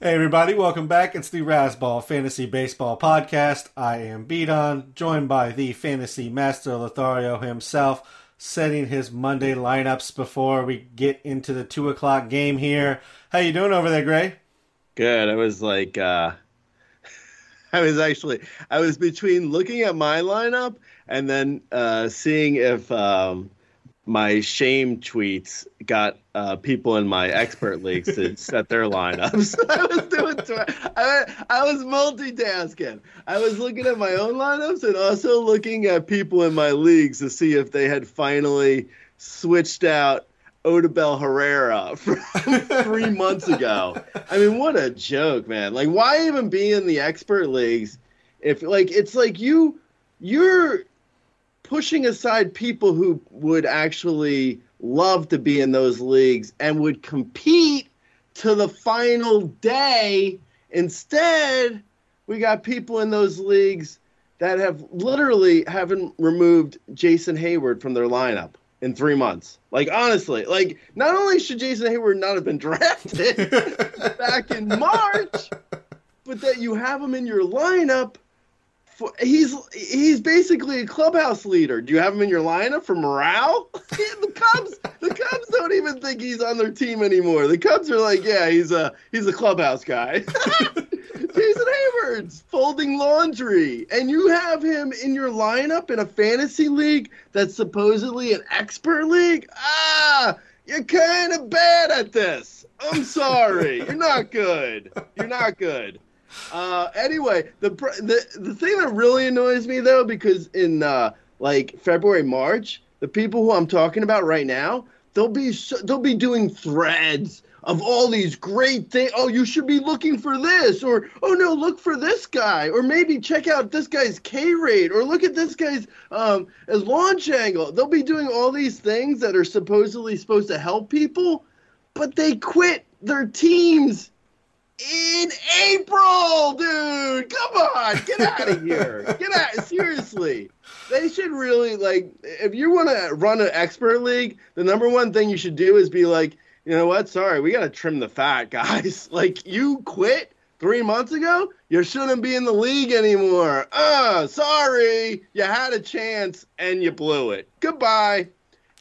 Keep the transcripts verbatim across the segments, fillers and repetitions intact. Hey everybody, welcome back. It's the Razzball Fantasy Baseball Podcast. I am Beaton, joined by the Fantasy Master Lothario himself, setting his Monday lineups before we get into the two o'clock game here. How you doing over there, Gray? Good. I was like, uh, I was actually, I was between looking at my lineup and then uh, seeing if um, my shame tweets got uh, people in my expert leagues to set their lineups. I was doing, tw- I, I was multitasking. I was looking at my own lineups and also looking at people in my leagues to see if they had finally switched out Odubel Herrera from three months ago. I mean, what a joke, man. Like, why even be in the expert leagues if, like, it's like you, you're pushing aside people who would actually love to be in those leagues and would compete to the final day. Instead, we got people in those leagues that have literally haven't removed Jason Heyward from their lineup in three months. Like, honestly, like, not only should Jason Heyward not have been drafted back in March, but that you have him in your lineup. For, he's he's basically a clubhouse leader. Do you have him in your lineup for morale? the Cubs the Cubs don't even think he's on their team anymore. The Cubs are like, yeah, he's a he's a clubhouse guy. Jason Heyward's folding laundry, and you have him in your lineup in a fantasy league that's supposedly an expert league. Ah, you're kind of bad at this. I'm sorry, you're not good. You're not good. Uh, anyway, the the the thing that really annoys me, though, because in uh, like February, March, the people who I'm talking about right now, they'll be so, they'll be doing threads of all these great things. Oh, you should be looking for this, or oh no, look for this guy, or maybe check out this guy's K rate, or look at this guy's um his launch angle. They'll be doing all these things that are supposedly supposed to help people, but they quit their teams in April, dude. Come on, get out of here. Get out. Seriously, they should really, like, if you want to run an expert league, the number one thing you should do is be like, you know what? Sorry, we got to trim the fat, guys. Like, you quit three months ago. You shouldn't be in the league anymore. Uh, sorry, you had a chance and you blew it. Goodbye.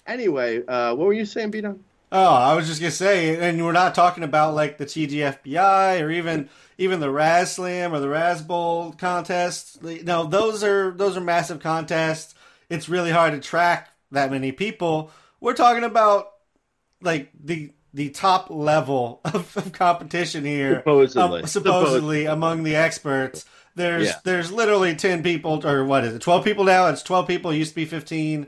Anyway, uh, what were you saying, Beaton? Oh, I was just going to say, and we're not talking about, like, the T G F B I or even even the Razz Slam or the Razzball contests. No, those are those are massive contests. It's really hard to track that many people. We're talking about, like, the the top level of, of competition here. Supposedly. Um, supposedly, supposedly among the experts. There's, yeah. there's literally ten people, or what is it, twelve people now? It's twelve people. It used to be fifteen.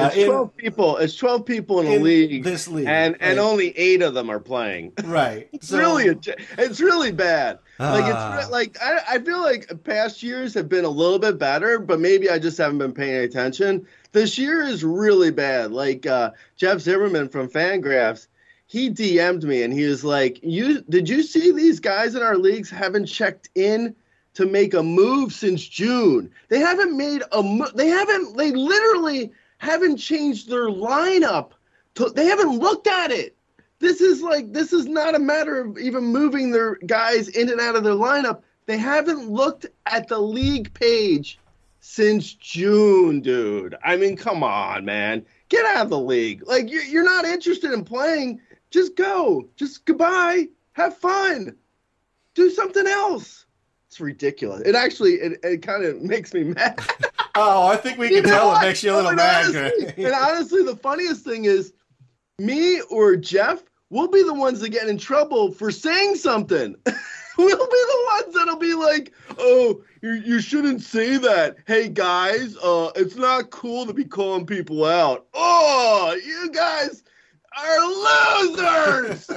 It's twelve uh, in, people. It's twelve people in, in a league. This league, and and right. only eight of them are playing. Right. It's so, really, a, it's really bad. Uh, like it's like I I feel like past years have been a little bit better, but maybe I just haven't been paying attention. This year is really bad. Like uh, Jeff Zimmerman from FanGraphs, he D M'd me and he was like, "You did you see these guys in our leagues haven't checked in to make a move since June? They haven't made a move. They haven't. They literally." haven't changed their lineup. To, they haven't looked at it. This is like, this is not a matter of even moving their guys in and out of their lineup. They haven't looked at the league page since June, dude. I mean, come on, man. Get out of the league. Like, you're, you're not interested in playing. Just go. Just goodbye. Have fun. Do something else. It's ridiculous. It actually, it, it kind of makes me mad. Oh, I think we can you know tell what? It makes you a little mad. Honestly, and honestly, the funniest thing is me or Jeff will be the ones that get in trouble for saying something. We'll be the ones that'll be like, oh, you, you shouldn't say that. Hey, guys, uh, it's not cool to be calling people out. Oh, you guys are losers.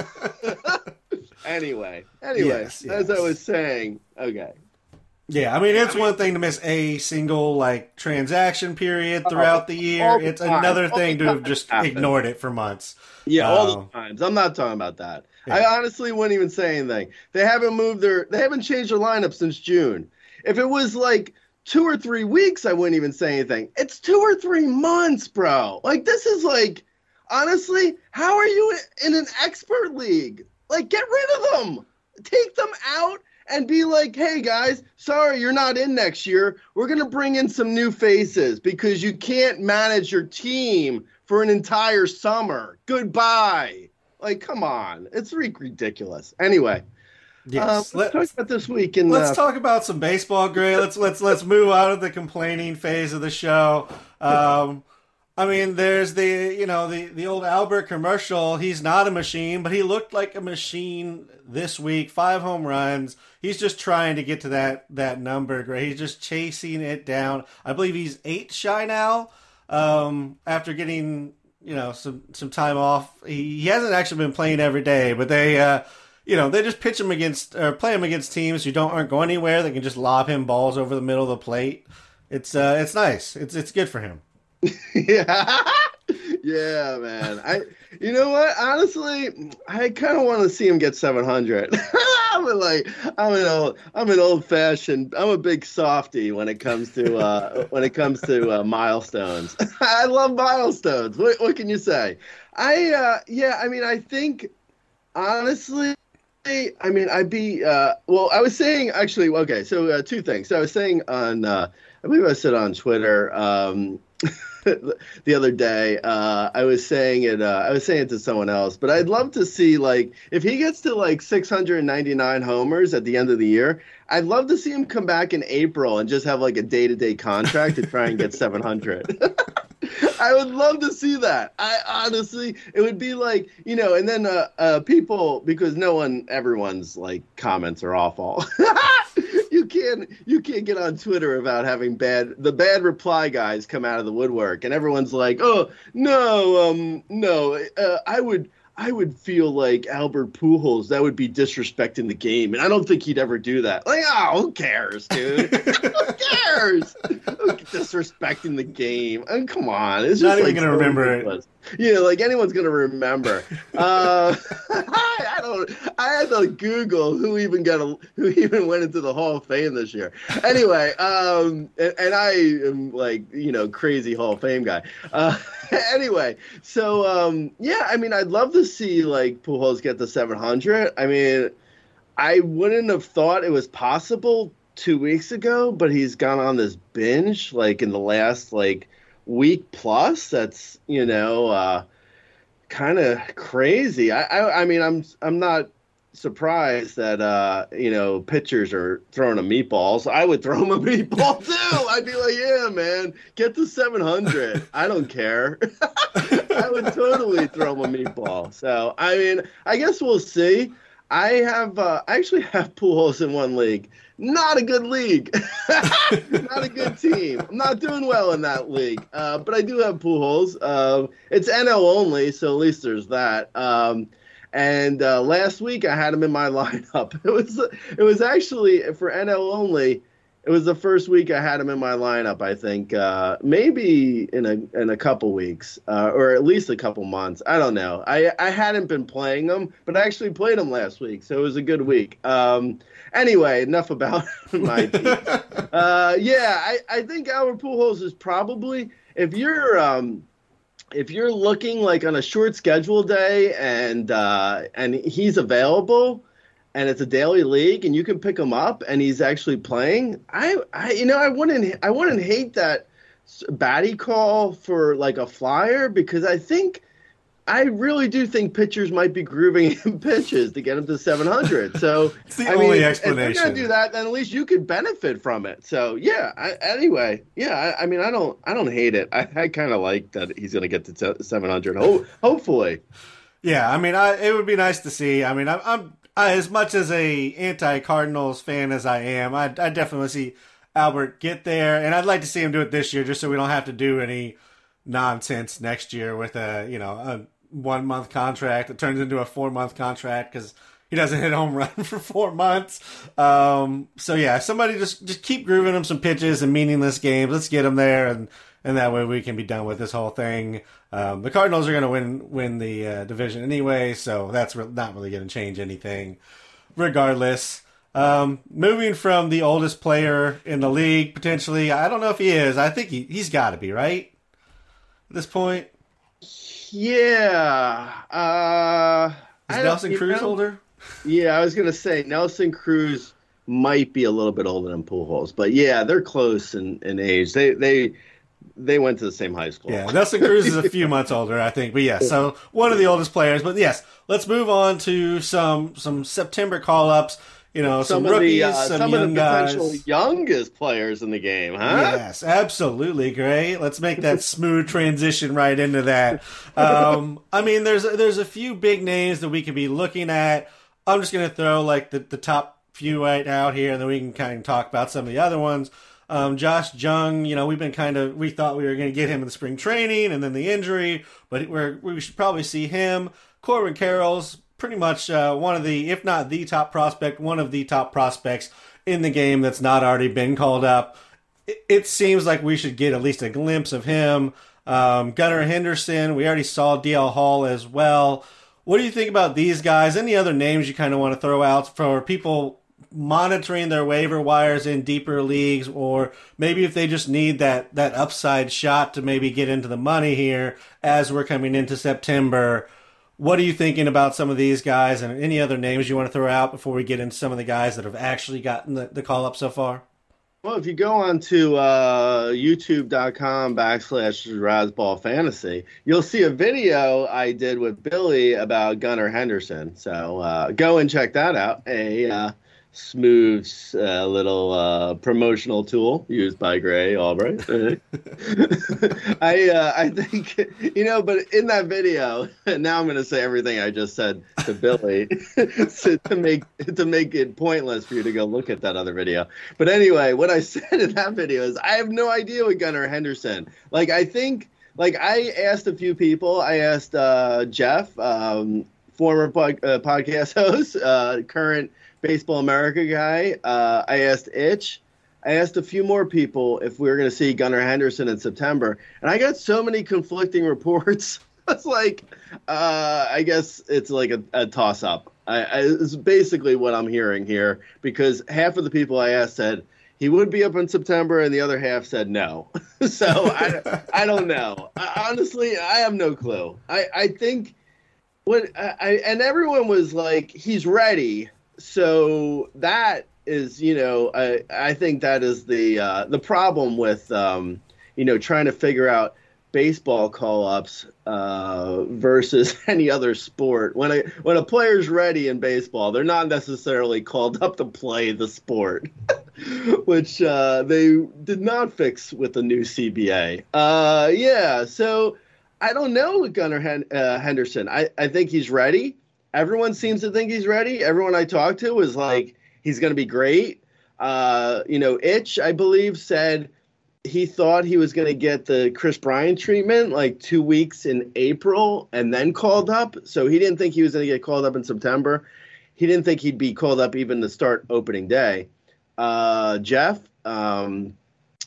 Anyway, anyway, yes, yes. as I was saying, okay. Yeah, I mean, it's I mean, one thing to miss a single, like, transaction period throughout the year. The it's time. another all thing to have just happened. ignored it for months. Yeah, um, all the times. I'm not talking about that. Yeah. I honestly wouldn't even say anything. They haven't moved their – they haven't changed their lineup since June. If it was, like, two or three weeks, I wouldn't even say anything. It's two or three months, bro. Like, this is, like – honestly, how are you in an expert league? Like, get rid of them. take them out and be like, hey, guys, sorry, you're not in next year. We're going to bring in some new faces because you can't manage your team for an entire summer. Goodbye. Like, come on. It's re- ridiculous. Anyway. Yes. Uh, let's, let's talk about this week. In, let's uh, talk about some baseball, Gray. Let's let's let's move out of the complaining phase of the show. Um, I mean, there's the you know the the old Albert commercial. He's not a machine, but he looked like a machine this week. Five home runs. He's just trying to get to that that number, Gray. He's just chasing it down. I believe he's eight shy now. Um, after getting you know some some time off, he, he hasn't actually been playing every day, but they. Uh, You know, they just pitch him against or play him against teams who don't aren't going anywhere. They can just lob him balls over the middle of the plate. It's uh, it's nice. It's it's good for him. yeah, yeah, man. I, you know what? Honestly, I kind of want to see him get seven hundred. I'm like, I'm an old, I'm an old fashioned. I'm a big softy when it comes to uh, when it comes to uh, milestones. I love milestones. What, what can you say? I uh, yeah. I mean, I think honestly. I mean, I'd be, uh, well, I was saying, actually, okay, so uh, two things. So I was saying on, uh, I believe I said on Twitter um, the other day, uh, I was saying it, uh, I was saying it to someone else, but I'd love to see, like, if he gets to, like, six hundred ninety-nine homers at the end of the year, I'd love to see him come back in April and just have, like, a day-to-day contract to try and get seven hundred. I would love to see that. I honestly, it would be like, you know, and then uh, uh, people, because no one, everyone's like comments are awful. you can't, you can't get on Twitter about having bad, the bad reply guys come out of the woodwork and everyone's like, oh, no, um, no, uh, I would, I would feel like Albert Pujols, that would be disrespecting the game. And I don't think he'd ever do that. Like, oh, who cares, dude? Who cares? Disrespecting the game. And come on. It's just not even like, going to remember it. Yeah, like anyone's going to remember. uh, I, I don't, I had to Google who even got a, who even went into the Hall of Fame this year. Anyway, um, and, and I am like, you know, crazy Hall of Fame guy. Uh, anyway, so um, yeah, I mean, I'd love to see like Pujols get to seven hundred. I mean, I wouldn't have thought it was possible two weeks ago, but he's gone on this binge like in the last like week plus. That's, you know, uh, kind of crazy. I, I, I mean, I'm, I'm not surprised that, uh, you know, pitchers are throwing him meatballs. I would throw him a meatball too. I'd be like, yeah, man, get to seven hundred. I don't care. I would totally throw him a meatball. So, I mean, I guess we'll see. I have, uh, I actually have Pujols in one league. Not a good league. Not a good team. I'm not doing well in that league. Uh, but I do have Pujols. Uh, it's N L only, so at least there's that. Um, and uh, last week I had him in my lineup. It was it was actually, for N L only, it was the first week I had him in my lineup, I think. Uh, maybe in a in a couple weeks, uh, or at least a couple months. I don't know. I, I hadn't been playing him, but I actually played him last week, so it was a good week. Um, anyway, enough about my team. uh, yeah, I, I think Albert Pujols is probably, if you're um, if you're looking like on a short schedule day and uh, and he's available, and it's a daily league, and you can pick him up, and he's actually playing. I, I, you know, I wouldn't, I wouldn't hate that Baty call for like a flyer, because I think, I really do think pitchers might be grooving him pitches to get him to seven hundred. So it's the I only mean, explanation. If you're gonna do that, then at least you could benefit from it. So yeah. I, anyway, yeah. I, I mean, I don't, I don't hate it. I, I kind of like that he's gonna get to seven hundred. Ho- hopefully. Yeah, I mean, I, it would be nice to see. I mean, I, I'm. Uh, as much as a anti-Cardinals fan as I am, I I definitely see Albert get there, and I'd like to see him do it this year, just so we don't have to do any nonsense next year with a you know a one month contract that turns into a four month contract because he doesn't hit a home run for four months. Um, so yeah, somebody just just keep grooving him some pitches and meaningless games. Let's get him there, and and that way we can be done with this whole thing. Um, the Cardinals are going to win win the uh, division anyway, so that's re- not really going to change anything regardless. Um, moving from the oldest player in the league, potentially, I don't know if he is. I think he, he's got to be, right? At this point? Yeah. Uh, is Nelson Cruz older? Yeah, I was going to say Nelson Cruz might be a little bit older than Pujols, but yeah, they're close in, in age. They they they went to the same high school. Yeah, Nelson Cruz is a few months older, I think. But yeah, so one of the oldest players. But yes, let's move on to some some September call-ups. You know, some, some rookies, the, uh, some, some young of the potential guys. Youngest players in the game, huh? Yes, absolutely, Gray. Let's make that smooth transition right into that. Um, I mean, there's there's a few big names that we could be looking at. I'm just going to throw like the, the top few right out here, and then we can kind of talk about some of the other ones. Um, Josh Jung, you know, we've been kind of we thought we were going to get him in the spring training, and then the injury, but we're, we should probably see him. Corbin Carroll's pretty much uh, one of the, if not the top prospect, one of the top prospects in the game that's not already been called up. It, it seems like we should get at least a glimpse of him. Um, Gunnar Henderson, we already saw D L Hall as well. What do you think about these guys? Any other names you kind of want to throw out for people monitoring their waiver wires in deeper leagues, or maybe if they just need that, that upside shot to maybe get into the money here as we're coming into September? What are you thinking about some of these guys and any other names you want to throw out before we get into some of the guys that have actually gotten the, the call up so far? Well, if you go on to uh, youtube.com backslash Razzball Fantasy, you'll see a video I did with Billy about Gunnar Henderson. So uh, go and check that out. A uh, smooth uh, little uh, promotional tool used by Gray Albright. I uh, I think, you know, but in that video, now I'm going to say everything I just said to Billy to, to make to make it pointless for you to go look at that other video. But anyway, what I said in that video is I have no idea with Gunnar Henderson. Like, I think, like, I asked a few people. I asked uh, Jeff, um, former po- uh, podcast host, uh, current Baseball America guy. Uh, I asked Itch. I asked a few more people if we were going to see Gunnar Henderson in September. And I got so many conflicting reports. It's like, uh, I guess it's like a, a toss-up. I, I, it's basically what I'm hearing here, because half of the people I asked said he would be up in September, and the other half said no. So I, I don't know. I, honestly, I have no clue. I, I think what I – and everyone was like, he's ready. So that is, you know, I, I think that is the uh, the problem with, um, you know, trying to figure out baseball call-ups uh, versus any other sport. When a, when a player's ready in baseball, they're not necessarily called up to play the sport, which uh, they did not fix with the new C B A. Uh, yeah, so I don't know with Gunnar Hen- uh, Henderson. I, I think he's ready. Everyone seems to think he's ready. Everyone I talked to was like, he's going to be great. Uh, you know, Itch, I believe, said he thought he was going to get the Chris Bryant treatment like two weeks in April and then called up. So he didn't think he was going to get called up in September. He didn't think he'd be called up even to start opening day. Uh, Jeff, um,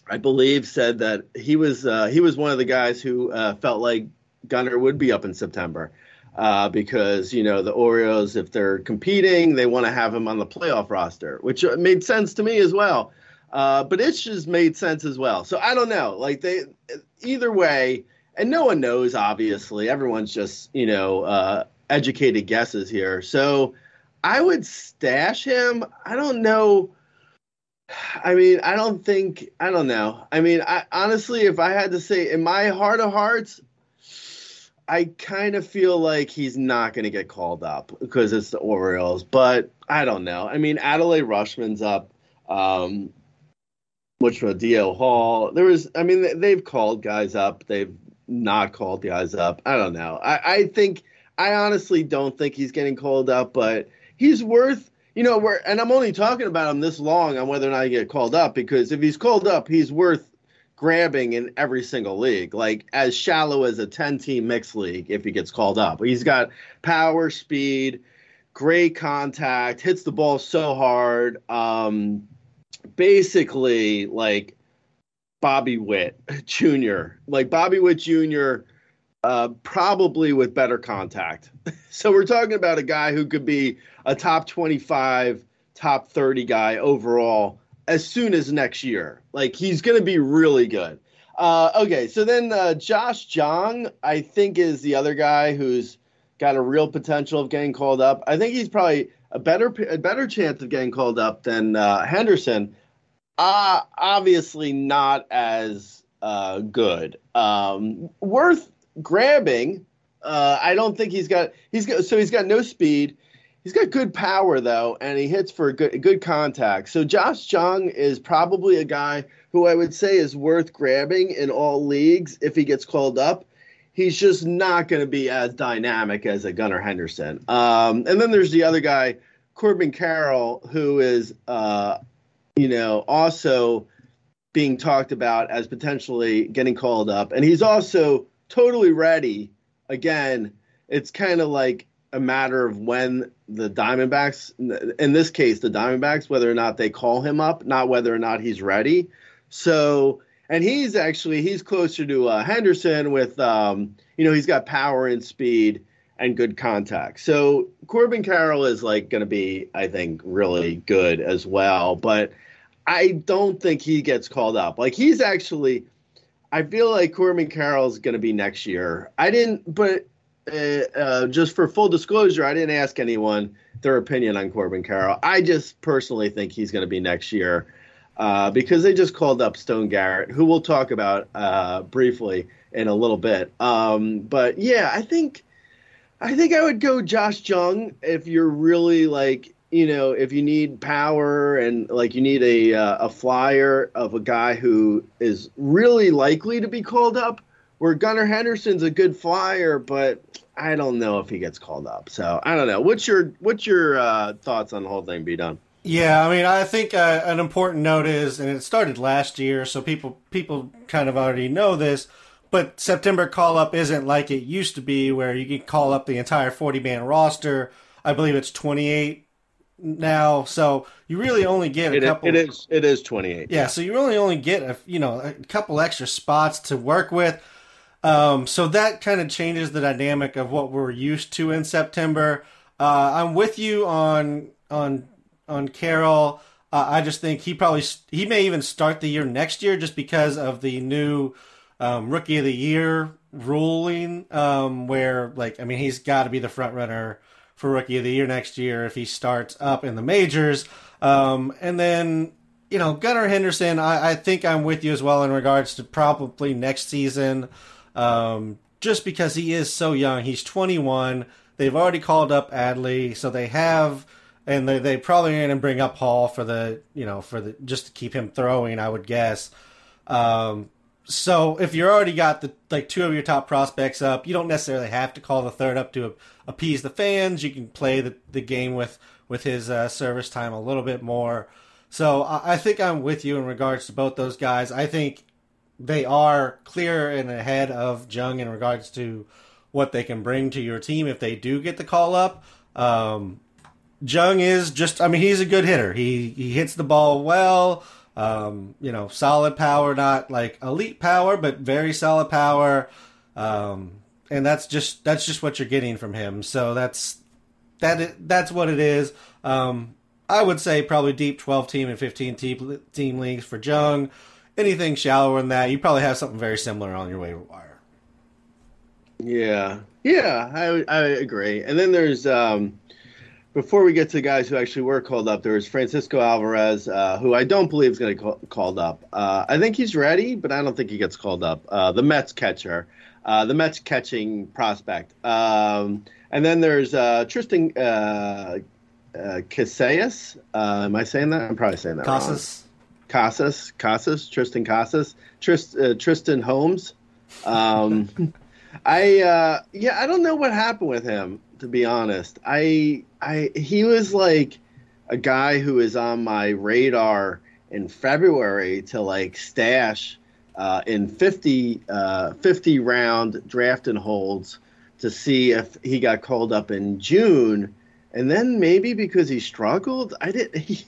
I believe, said that he was uh, he was one of the guys who uh, felt like Gunnar would be up in September. Uh, because, you know, the Orioles, if they're competing, they want to have him on the playoff roster, which made sense to me as well. Uh, but it's just made sense as well. So I don't know. Like, they, either way, and no one knows, obviously. Everyone's just, you know, uh, educated guesses here. So I would stash him. I don't know. I mean, I don't think, I don't know. I mean, I, honestly, if I had to say in my heart of hearts, I kind of feel like he's not going to get called up because it's the Orioles, but I don't know. I mean, Adley Rushman's up, um, which was D L Hall. There was, I mean, they've called guys up. They've not called guys up. I don't know. I, I think, I honestly don't think he's getting called up, but he's worth, you know, we're, and I'm only talking about him this long on whether or not he get called up, because if he's called up, he's worth grabbing in every single league, like as shallow as a ten-team mixed league. If he gets called up, he's got power, speed, great contact, hits the ball so hard, um, basically like Bobby Witt Junior Like Bobby Witt Junior, uh, probably with better contact. So we're talking about a guy who could be a top twenty-five, top thirty guy overall as soon as next year. Like, he's going to be really good. Uh, okay, so then uh, Josh Jung, I think, is the other guy who's got a real potential of getting called up. I think he's probably a better a better chance of getting called up than uh, Henderson. Uh, obviously not as uh, good. Um, worth grabbing. Uh, I don't think he's got he's got so he's got no speed. He's got good power, though, and he hits for good good contact. So Josh Jung is probably a guy who I would say is worth grabbing in all leagues if he gets called up. He's just not going to be as dynamic as a Gunnar Henderson. Um, and then there's the other guy, Corbin Carroll, who is, uh, you know, also being talked about as potentially getting called up. And he's also totally ready. Again, it's kind of like a matter of when the Diamondbacks, in this case, the Diamondbacks, whether or not they call him up, not whether or not he's ready. So, and he's actually, he's closer to uh, Henderson with, um, you know, he's got power and speed and good contact. So Corbin Carroll is like going to be, I think, really good as well. But I don't think he gets called up. Like he's actually, I feel like Corbin Carroll is going to be next year. I didn't, but Uh, uh, just for full disclosure, I didn't ask anyone their opinion on Corbin Carroll. I just personally think he's going to be next year uh, because they just called up Stone Garrett, who we'll talk about uh, briefly in a little bit. Um, but yeah, I think I think I would go Josh Jung if you're really like, you know, if you need power and like you need a uh, a flyer of a guy who is really likely to be called up. Where Gunnar Henderson's a good flyer, but I don't know if he gets called up. So I don't know. What's your what's your uh, thoughts on the whole thing, B. Dunn? Yeah, I mean, I think uh, an important note is, and it started last year, so people people kind of already know this, but September call-up isn't like it used to be where you can call up the entire forty-man roster. I believe it's twenty-eight now, so you really only get a it couple. Is, it is it is twenty-eight. Yeah, yeah, so you really only get a you know a couple extra spots to work with. Um, so that kind of changes the dynamic of what we're used to in September. Uh, I'm with you on on on Carroll. Uh, I just think he probably he may even start the year next year just because of the new um, Rookie of the Year ruling, um, where like I mean he's got to be the front runner for Rookie of the Year next year if he starts up in the majors. Um, and then you know Gunnar Henderson, I, I think I'm with you as well in regards to probably next season. Um, just because he is so young, he's twenty-one. They've already called up Adley, so they have, and they they probably are going to bring up Hall for the you know for the just to keep him throwing, I would guess. Um, so if you already got the like two of your top prospects up, you don't necessarily have to call the third up to appease the fans. You can play the, the game with with his uh, service time a little bit more. So I, I think I'm with you in regards to both those guys. I think. They are clear and ahead of Jung in regards to what they can bring to your team if they do get the call up. Um, Jung is just, I mean, he's a good hitter. He he hits the ball well, um, you know, solid power, not like elite power, but very solid power. Um, and that's just that's just what you're getting from him. So that's that that's what it is. Um, I would say probably deep twelve-team and fifteen-team leagues for Jung. Anything shallower than that, you probably have something very similar on your waiver wire. Yeah, yeah, I I agree. And then there's um, before we get to the guys who actually were called up, there was Francisco Alvarez, uh, who I don't believe is going to be called up. Uh, I think he's ready, but I don't think he gets called up. Uh, the Mets catcher, uh, the Mets catching prospect. Um, and then there's uh, Tristan uh, uh, Casas. Uh, am I saying that? I'm probably saying that Casas. wrong. Casas. Casas, Casas, Tristan Casas, Trist, uh, Tristan Holmes. Um, I uh, yeah, I don't know what happened with him, to be honest. I I he was like a guy who is on my radar in February to like stash uh, in fifty, uh, fifty round draft and holds to see if he got called up in June, and then maybe because he struggled, I didn't. He,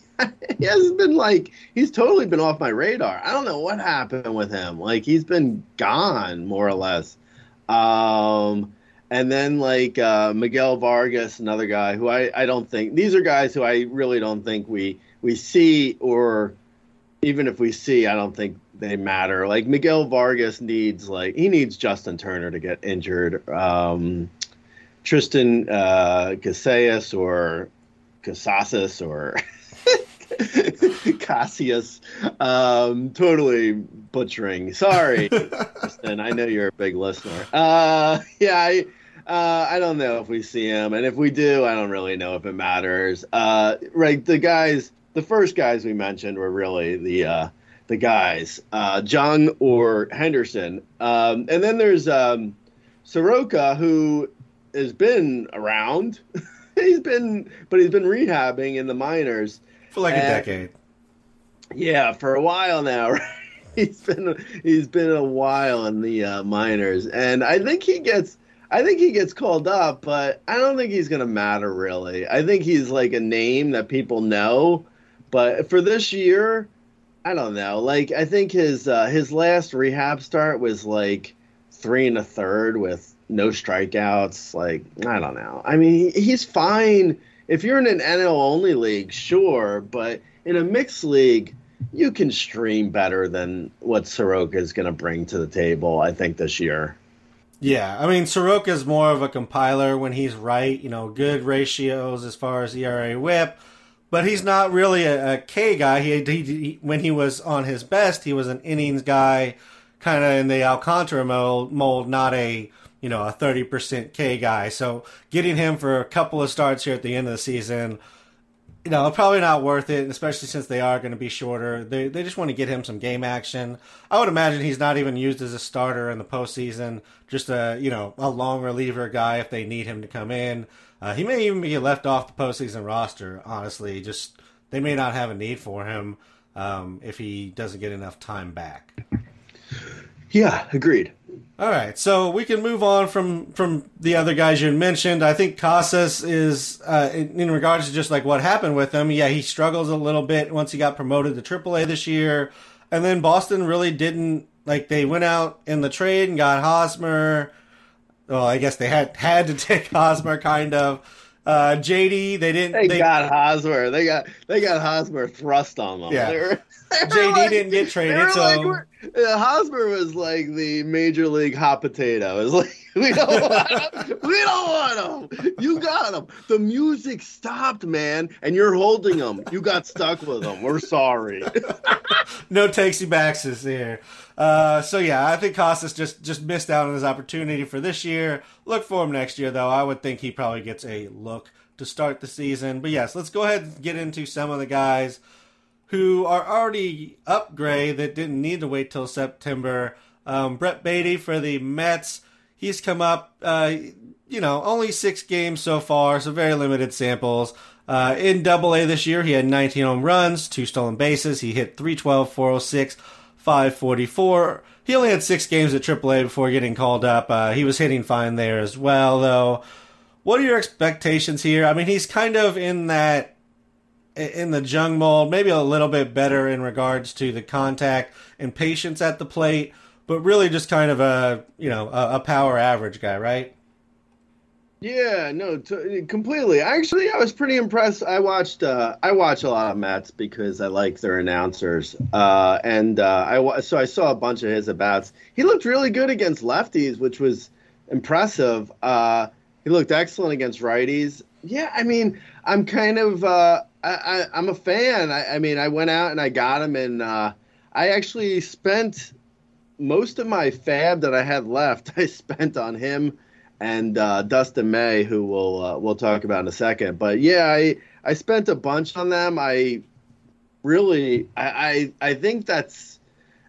He hasn't been like he's totally been off my radar. I don't know what happened with him. Like he's been gone more or less. Um, and then like uh, Miguel Vargas, another guy who I, I don't think these are guys who I really don't think we we see or even if we see, I don't think they matter. Like Miguel Vargas needs like he needs Justin Turner to get injured. Um, Tristan uh, Casas or. Casas or Cassius. Um, totally butchering. Sorry, Kristen. I know you're a big listener. Uh, yeah, I, uh, I don't know if we see him. And if we do, I don't really know if it matters. Uh, right, the guys, the first guys we mentioned were really the uh, the guys, uh, Jung or Henderson. Um, and then there's um, Soroka, who has been around. He's been, but he's been rehabbing in the minors for like and, a decade. Yeah, for a while now. Right? He's been he's been a while in the uh, minors, and I think he gets I think he gets called up, but I don't think he's gonna matter really. I think he's like a name that people know, but for this year, I don't know. Like I think his uh, his last rehab start was like three and a third with no strikeouts. Like, I don't know. I mean, he's fine. If you're in an N L only league, sure. But in a mixed league, you can stream better than what Soroka is going to bring to the table, I think, this year. Yeah. I mean, Soroka is more of a compiler when he's right, you know, good ratios as far as E R A whip, but he's not really a, a K guy. He, he, he, when he was on his best, he was an innings guy, kind of in the Alcantara mold, mold, not a, you know, a thirty percent K guy. So getting him for a couple of starts here at the end of the season, you know, probably not worth it, especially since they are going to be shorter. They they just want to get him some game action. I would imagine he's not even used as a starter in the postseason, just a, you know, a long reliever guy if they need him to come in. Uh, he may even be left off the postseason roster, honestly. Just they may not have a need for him um, if he doesn't get enough time back. Yeah, agreed. All right, so we can move on from, from the other guys you mentioned. I think Casas is, uh, in, in regards to just like what happened with him, yeah, he struggles a little bit once he got promoted to triple A this year. And then Boston really didn't, like they went out in the trade and got Hosmer. Well, I guess they had had to take Hosmer, kind of. Uh, J D, they didn't. They, they got Hosmer. They got they got Hosmer thrust on them. Yeah. They were, they J D like, didn't get traded, so like, uh, Hosmer was like the major league hot potato. It's like we don't want him. We don't want him. You got him. The music stopped, man, and you're holding him. You got stuck with him. We're sorry. No takesy backses here. Uh, so yeah, I think Casas just, just missed out on his opportunity for this year. Look for him next year, though. I would think he probably gets a look to start the season. But yes, let's go ahead and get into some of the guys who are already up gray that didn't need to wait till September. Um, Brett Baty for the Mets. He's come up, uh, you know, only six games so far, so very limited samples. Uh, in Double A this year, he had nineteen home runs, two stolen bases. He hit three twelve, four oh six. five forty-four. He only had six games at triple A before getting called up. Uh, he was hitting fine there as well, though. What are your expectations here? I mean, he's kind of in that, in the Jung mold, maybe a little bit better in regards to the contact and patience at the plate, but really just kind of a, you know, a, a power average guy, right? Yeah, no, t- completely. Actually, I was pretty impressed. I watched uh, I watch a lot of Mets because I like their announcers. Uh, and uh, I wa- so I saw a bunch of his at-bats. He looked really good against lefties, which was impressive. Uh, he looked excellent against righties. Yeah, I mean, I'm kind of uh, I, I, I'm a fan. I, I mean, I went out and I got him, and uh, I actually spent most of my fab that I had left, I spent on him and uh, Dustin May, who we'll uh, we'll talk about in a second. But yeah, I, I spent a bunch on them. I really I I, I think that's,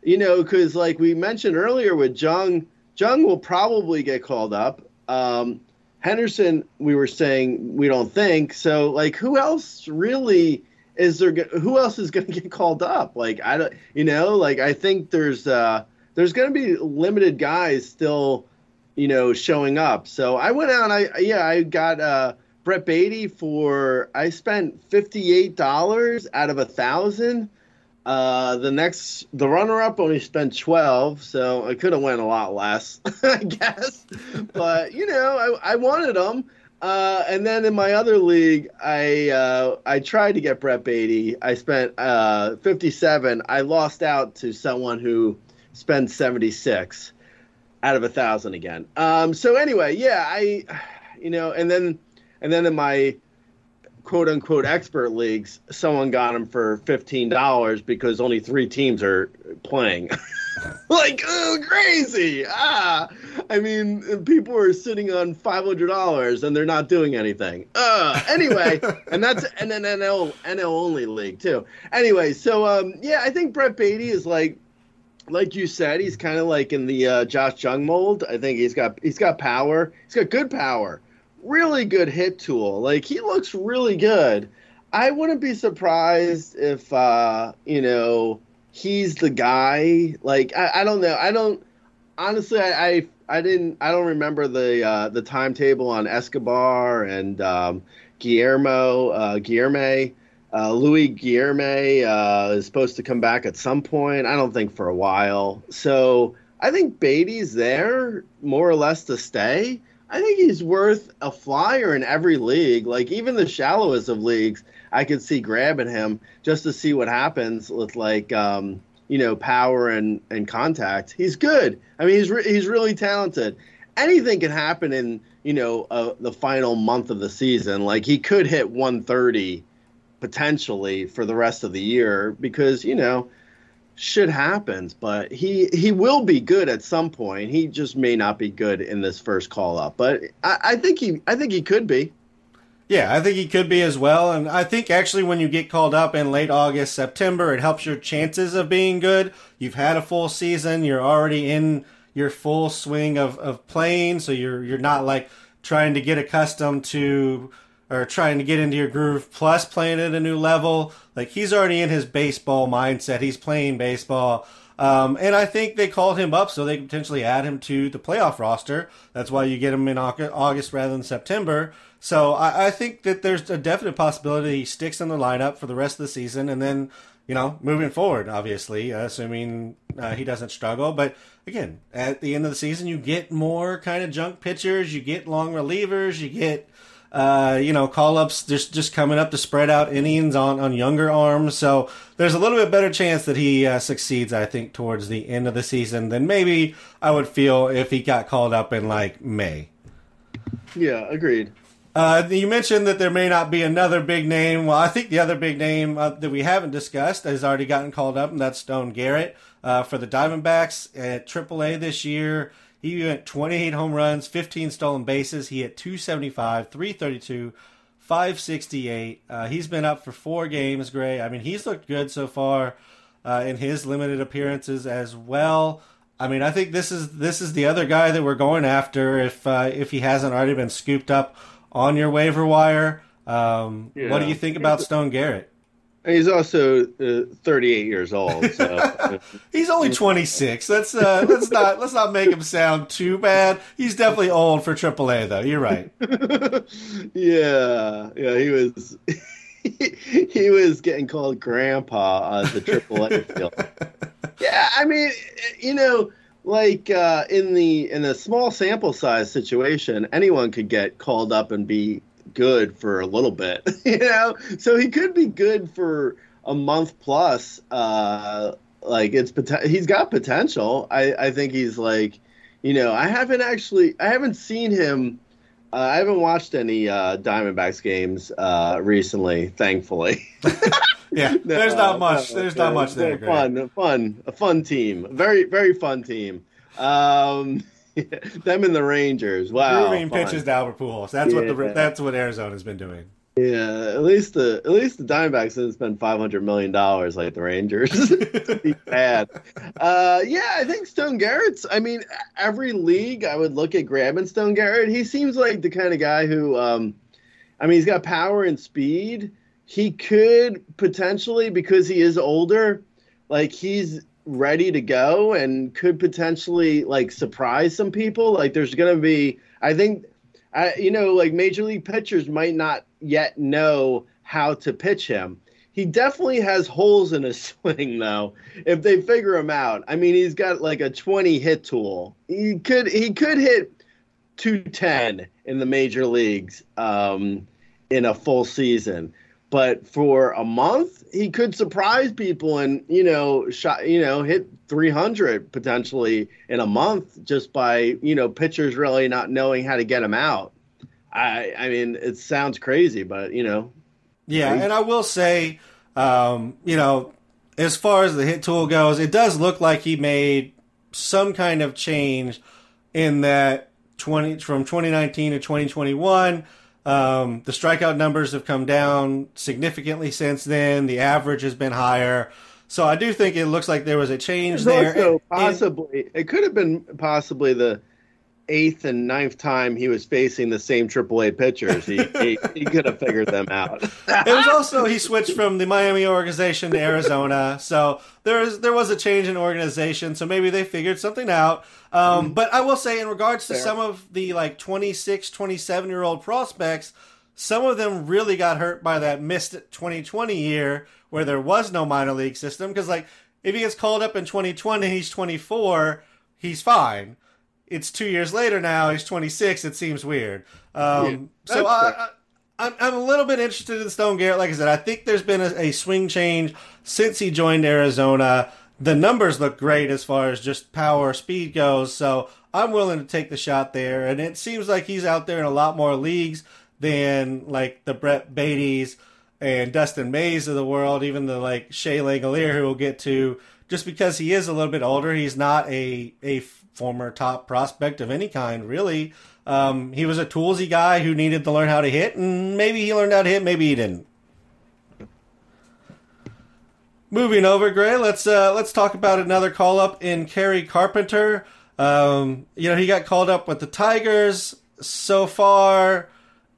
you know, because like we mentioned earlier with Jung, Jung will probably get called up. Um, Henderson, we were saying we don't think so. Like who else really is there? Who else is going to get called up? Like I don't, you know, like I think there's uh, there's going to be limited guys still, you know, showing up. So I went out and I, yeah, I got uh, Brett Baty for, I spent fifty-eight dollars out of a thousand. Uh, the next, the runner up only spent twelve. So I could have went a lot less, I guess, but you know, I, I wanted them. Uh, and then in my other league, I, uh, I tried to get Brett Baty. I spent uh, fifty-seven. I lost out to someone who spent seventy-six out of a thousand again. Um, so anyway, yeah, I, you know, and then, and then in my quote-unquote expert leagues, someone got him for fifteen dollars because only three teams are playing. Like, oh, crazy. Ah, I mean, people are sitting on five hundred dollars and they're not doing anything. Uh, anyway, and that's and an N L, N L only league, too. Anyway, so, um, yeah, I think Brett Baty is like, like you said, he's kind of like in the uh, Josh Jung mold. I think he's got he's got power. He's got good power. Really good hit tool. Like, he looks really good. I wouldn't be surprised if, uh, you know, he's the guy. Like, I, I don't know. I don't – honestly, I, I I didn't – I don't remember the uh, the timetable on Escobar and um, Guillermo uh, – Guillermo. Uh, Luis Guillermo uh, is supposed to come back at some point. I don't think for a while. So I think Baty's there more or less to stay. I think he's worth a flyer in every league. Like, even the shallowest of leagues, I could see grabbing him just to see what happens with, like, um, you know, power and, and contact. He's good. I mean, he's re- he's really talented. Anything can happen in, you know, uh, the final month of the season. Like, he could hit one thirty potentially for the rest of the year because, you know, shit happens, but he he will be good at some point. He just may not be good in this first call up, but I, I think he I think he could be. Yeah, I think he could be as well. And I think actually when you get called up in late August, September, it helps your chances of being good. You've had a full season. You're already in your full swing of, of playing, so you're you're not like trying to get accustomed to or trying to get into your groove, plus playing at a new level. Like, he's already in his baseball mindset. He's playing baseball. Um, and I think they called him up so they could potentially add him to the playoff roster. That's why you get him in August rather than September. So I, I think that there's a definite possibility he sticks in the lineup for the rest of the season. And then, you know, moving forward, obviously, assuming uh, he doesn't struggle. But again, at the end of the season, you get more kind of junk pitchers. You get long relievers. You get... Uh, you know, call-ups just just coming up to spread out innings on, on younger arms. So there's a little bit better chance that he uh, succeeds, I think, towards the end of the season than maybe I would feel if he got called up in, like, May. Yeah, agreed. Uh, you mentioned that there may not be another big name. Well, I think the other big name uh, that we haven't discussed has already gotten called up, and that's Stone Garrett uh, for the Diamondbacks at triple A this year. He went twenty-eight home runs, fifteen stolen bases. He hit two seventy-five, three thirty-two, five sixty-eight. Uh, he's been up for four games, Gray. I mean, he's looked good so far uh, in his limited appearances as well. I mean, I think this is this is the other guy that we're going after if uh, if he hasn't already been scooped up on your waiver wire. Um, yeah. What do you think about Stone Garrett? He's also uh, thirty-eight years old. So. He's only twenty-six. Let's uh, let's not let's not make him sound too bad. He's definitely old for triple A, though. You're right. yeah, yeah. He was he, he was getting called Grandpa at the triple A field. Yeah, I mean, you know, like uh, in the in a small sample size situation, anyone could get called up and be good for a little bit, you know, so he could be good for a month plus. Uh, like it's, he's got potential. I, I think he's like, you know, I haven't actually, I haven't seen him. Uh, I haven't watched any uh, Diamondbacks games uh, recently, thankfully. yeah, no, there's not much. No, there's no, not much there. Fun, a fun, a fun team. Very, very fun team. Um, Them and the Rangers. Wow. Grooving pitches to Albert Pujols. That's yeah. what the that's what Arizona's been doing. Yeah, at least the at least the Diamondbacks didn't spend five hundred million dollars like the Rangers. Bad. Uh, yeah, I think Stone Garrett's. I mean, every league I would look at grabbing Stone Garrett. He seems like the kind of guy who, um, I mean, he's got power and speed. He could potentially, because he is older, like he's ready to go and could potentially like surprise some people. Like there's going to be, I think, I, you know, like major league pitchers might not yet know how to pitch him. He definitely has holes in his swing though. If they figure him out, I mean, he's got like a twenty hit tool. He could, he could hit two ten in the major leagues um, in a full season. But for a month, he could surprise people and, you know, shot, you know, hit three hundred potentially in a month just by, you know, pitchers really not knowing how to get him out. I I mean, it sounds crazy, but, you know, Yeah, right? And I will say, um, you know, as far as the hit tool goes, it does look like he made some kind of change in that twenty from twenty nineteen to twenty twenty-one. Um, the strikeout numbers have come down significantly since then. The average has been higher. So I do think it looks like there was a change there. Also and, possibly, and, it could have been possibly the eighth and ninth time he was facing the same triple A pitchers. He, he, he could have figured them out. It was also he switched from the Miami organization to Arizona. So there is there was a change in organization. So maybe they figured something out. Um, mm-hmm. But I will say in regards to Fair. some of the like twenty-six, twenty-seven-year-old prospects, some of them really got hurt by that missed twenty twenty year where there was no minor league system. Because, like, if he gets called up in twenty twenty, he's twenty-four, he's fine. It's two years later now, he's twenty-six, it seems weird. Um, yeah, so I, I, I'm I'm a little bit interested in Stone Garrett. Like I said, I think there's been a, a swing change since he joined Arizona. The numbers look great as far as just power, speed goes, so I'm willing to take the shot there. And it seems like he's out there in a lot more leagues than like the Brett Batys and Dustin Mays of the world, even the like Shea Langelier, who we'll get to, just because he is a little bit older. He's not a a former top prospect of any kind, really. Um, he was a toolsy guy who needed to learn how to hit, and maybe he learned how to hit, maybe he didn't. Moving over, Gray, let's uh, let's talk about another call up in Kerry Carpenter. Um, you know, he got called up with the Tigers so far.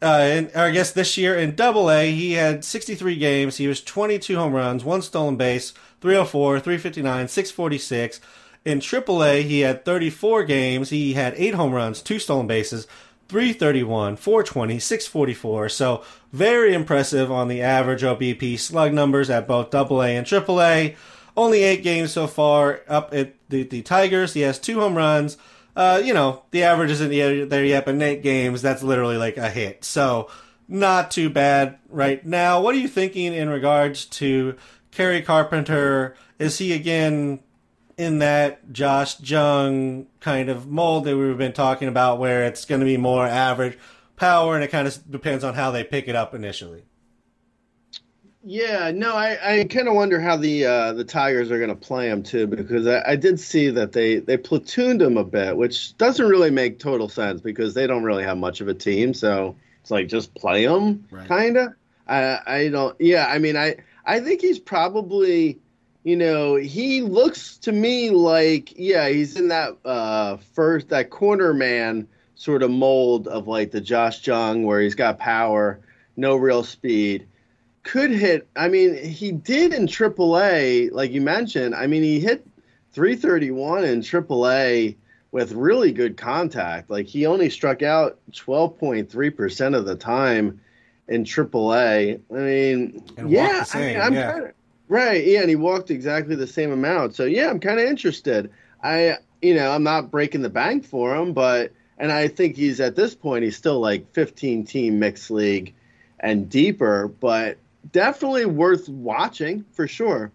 Uh, and I guess this year in Double A, he had sixty-three games. He was twenty-two home runs, one stolen base, three oh four, three fifty-nine, six forty-six. In Triple A, he had thirty-four games. He had eight home runs, two stolen bases, three thirty-one, four twenty, six forty-four. So very impressive on the average O B P slug numbers at both Double A and Triple A. Only eight games so far up at the, the Tigers. He has two home runs. Uh, you know, the average isn't there yet, but in eight games, that's literally like a hit. So not too bad right now. What are you thinking in regards to Kerry Carpenter? Is he again in that Josh Jung kind of mold that we've been talking about where it's going to be more average power and it kind of depends on how they pick it up initially? Yeah, no, I, I kind of wonder how the uh, the Tigers are going to play him, too, because I, I did see that they, they platooned him a bit, which doesn't really make total sense because they don't really have much of a team. So it's like just play him, right. kind of. I, I don't. Yeah, I mean, I, I think he's probably, you know, he looks to me like, yeah, he's in that uh, first that corner man sort of mold of like the Josh Jung where he's got power, no real speed. Could hit. I mean, he did in triple A, like you mentioned. I mean, he hit three thirty-one in triple A with really good contact. Like, he only struck out twelve point three percent of the time in triple A. I mean, and yeah, I mean, I'm yeah. kind of right. Yeah, and he walked exactly the same amount. So yeah, I'm kind of interested. I, you know, I'm not breaking the bank for him, but and I think he's at this point he's still like fifteen team mixed league and deeper, but definitely worth watching for sure.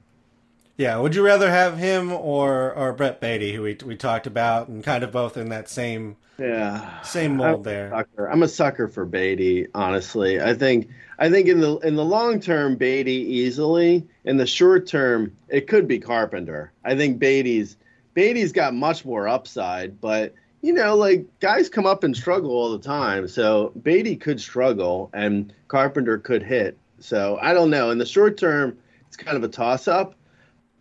Yeah, would you rather have him or or Brett Baty, who we we talked about, and kind of both in that same yeah same mold I'm there? A I'm a sucker for Baty, honestly. I think I think in the in the long term, Baty easily. In the short term, it could be Carpenter. I think Baty's Baty's got much more upside, but you know, like, guys come up and struggle all the time. So Baty could struggle and Carpenter could hit. So I don't know. In the short term, it's kind of a toss-up.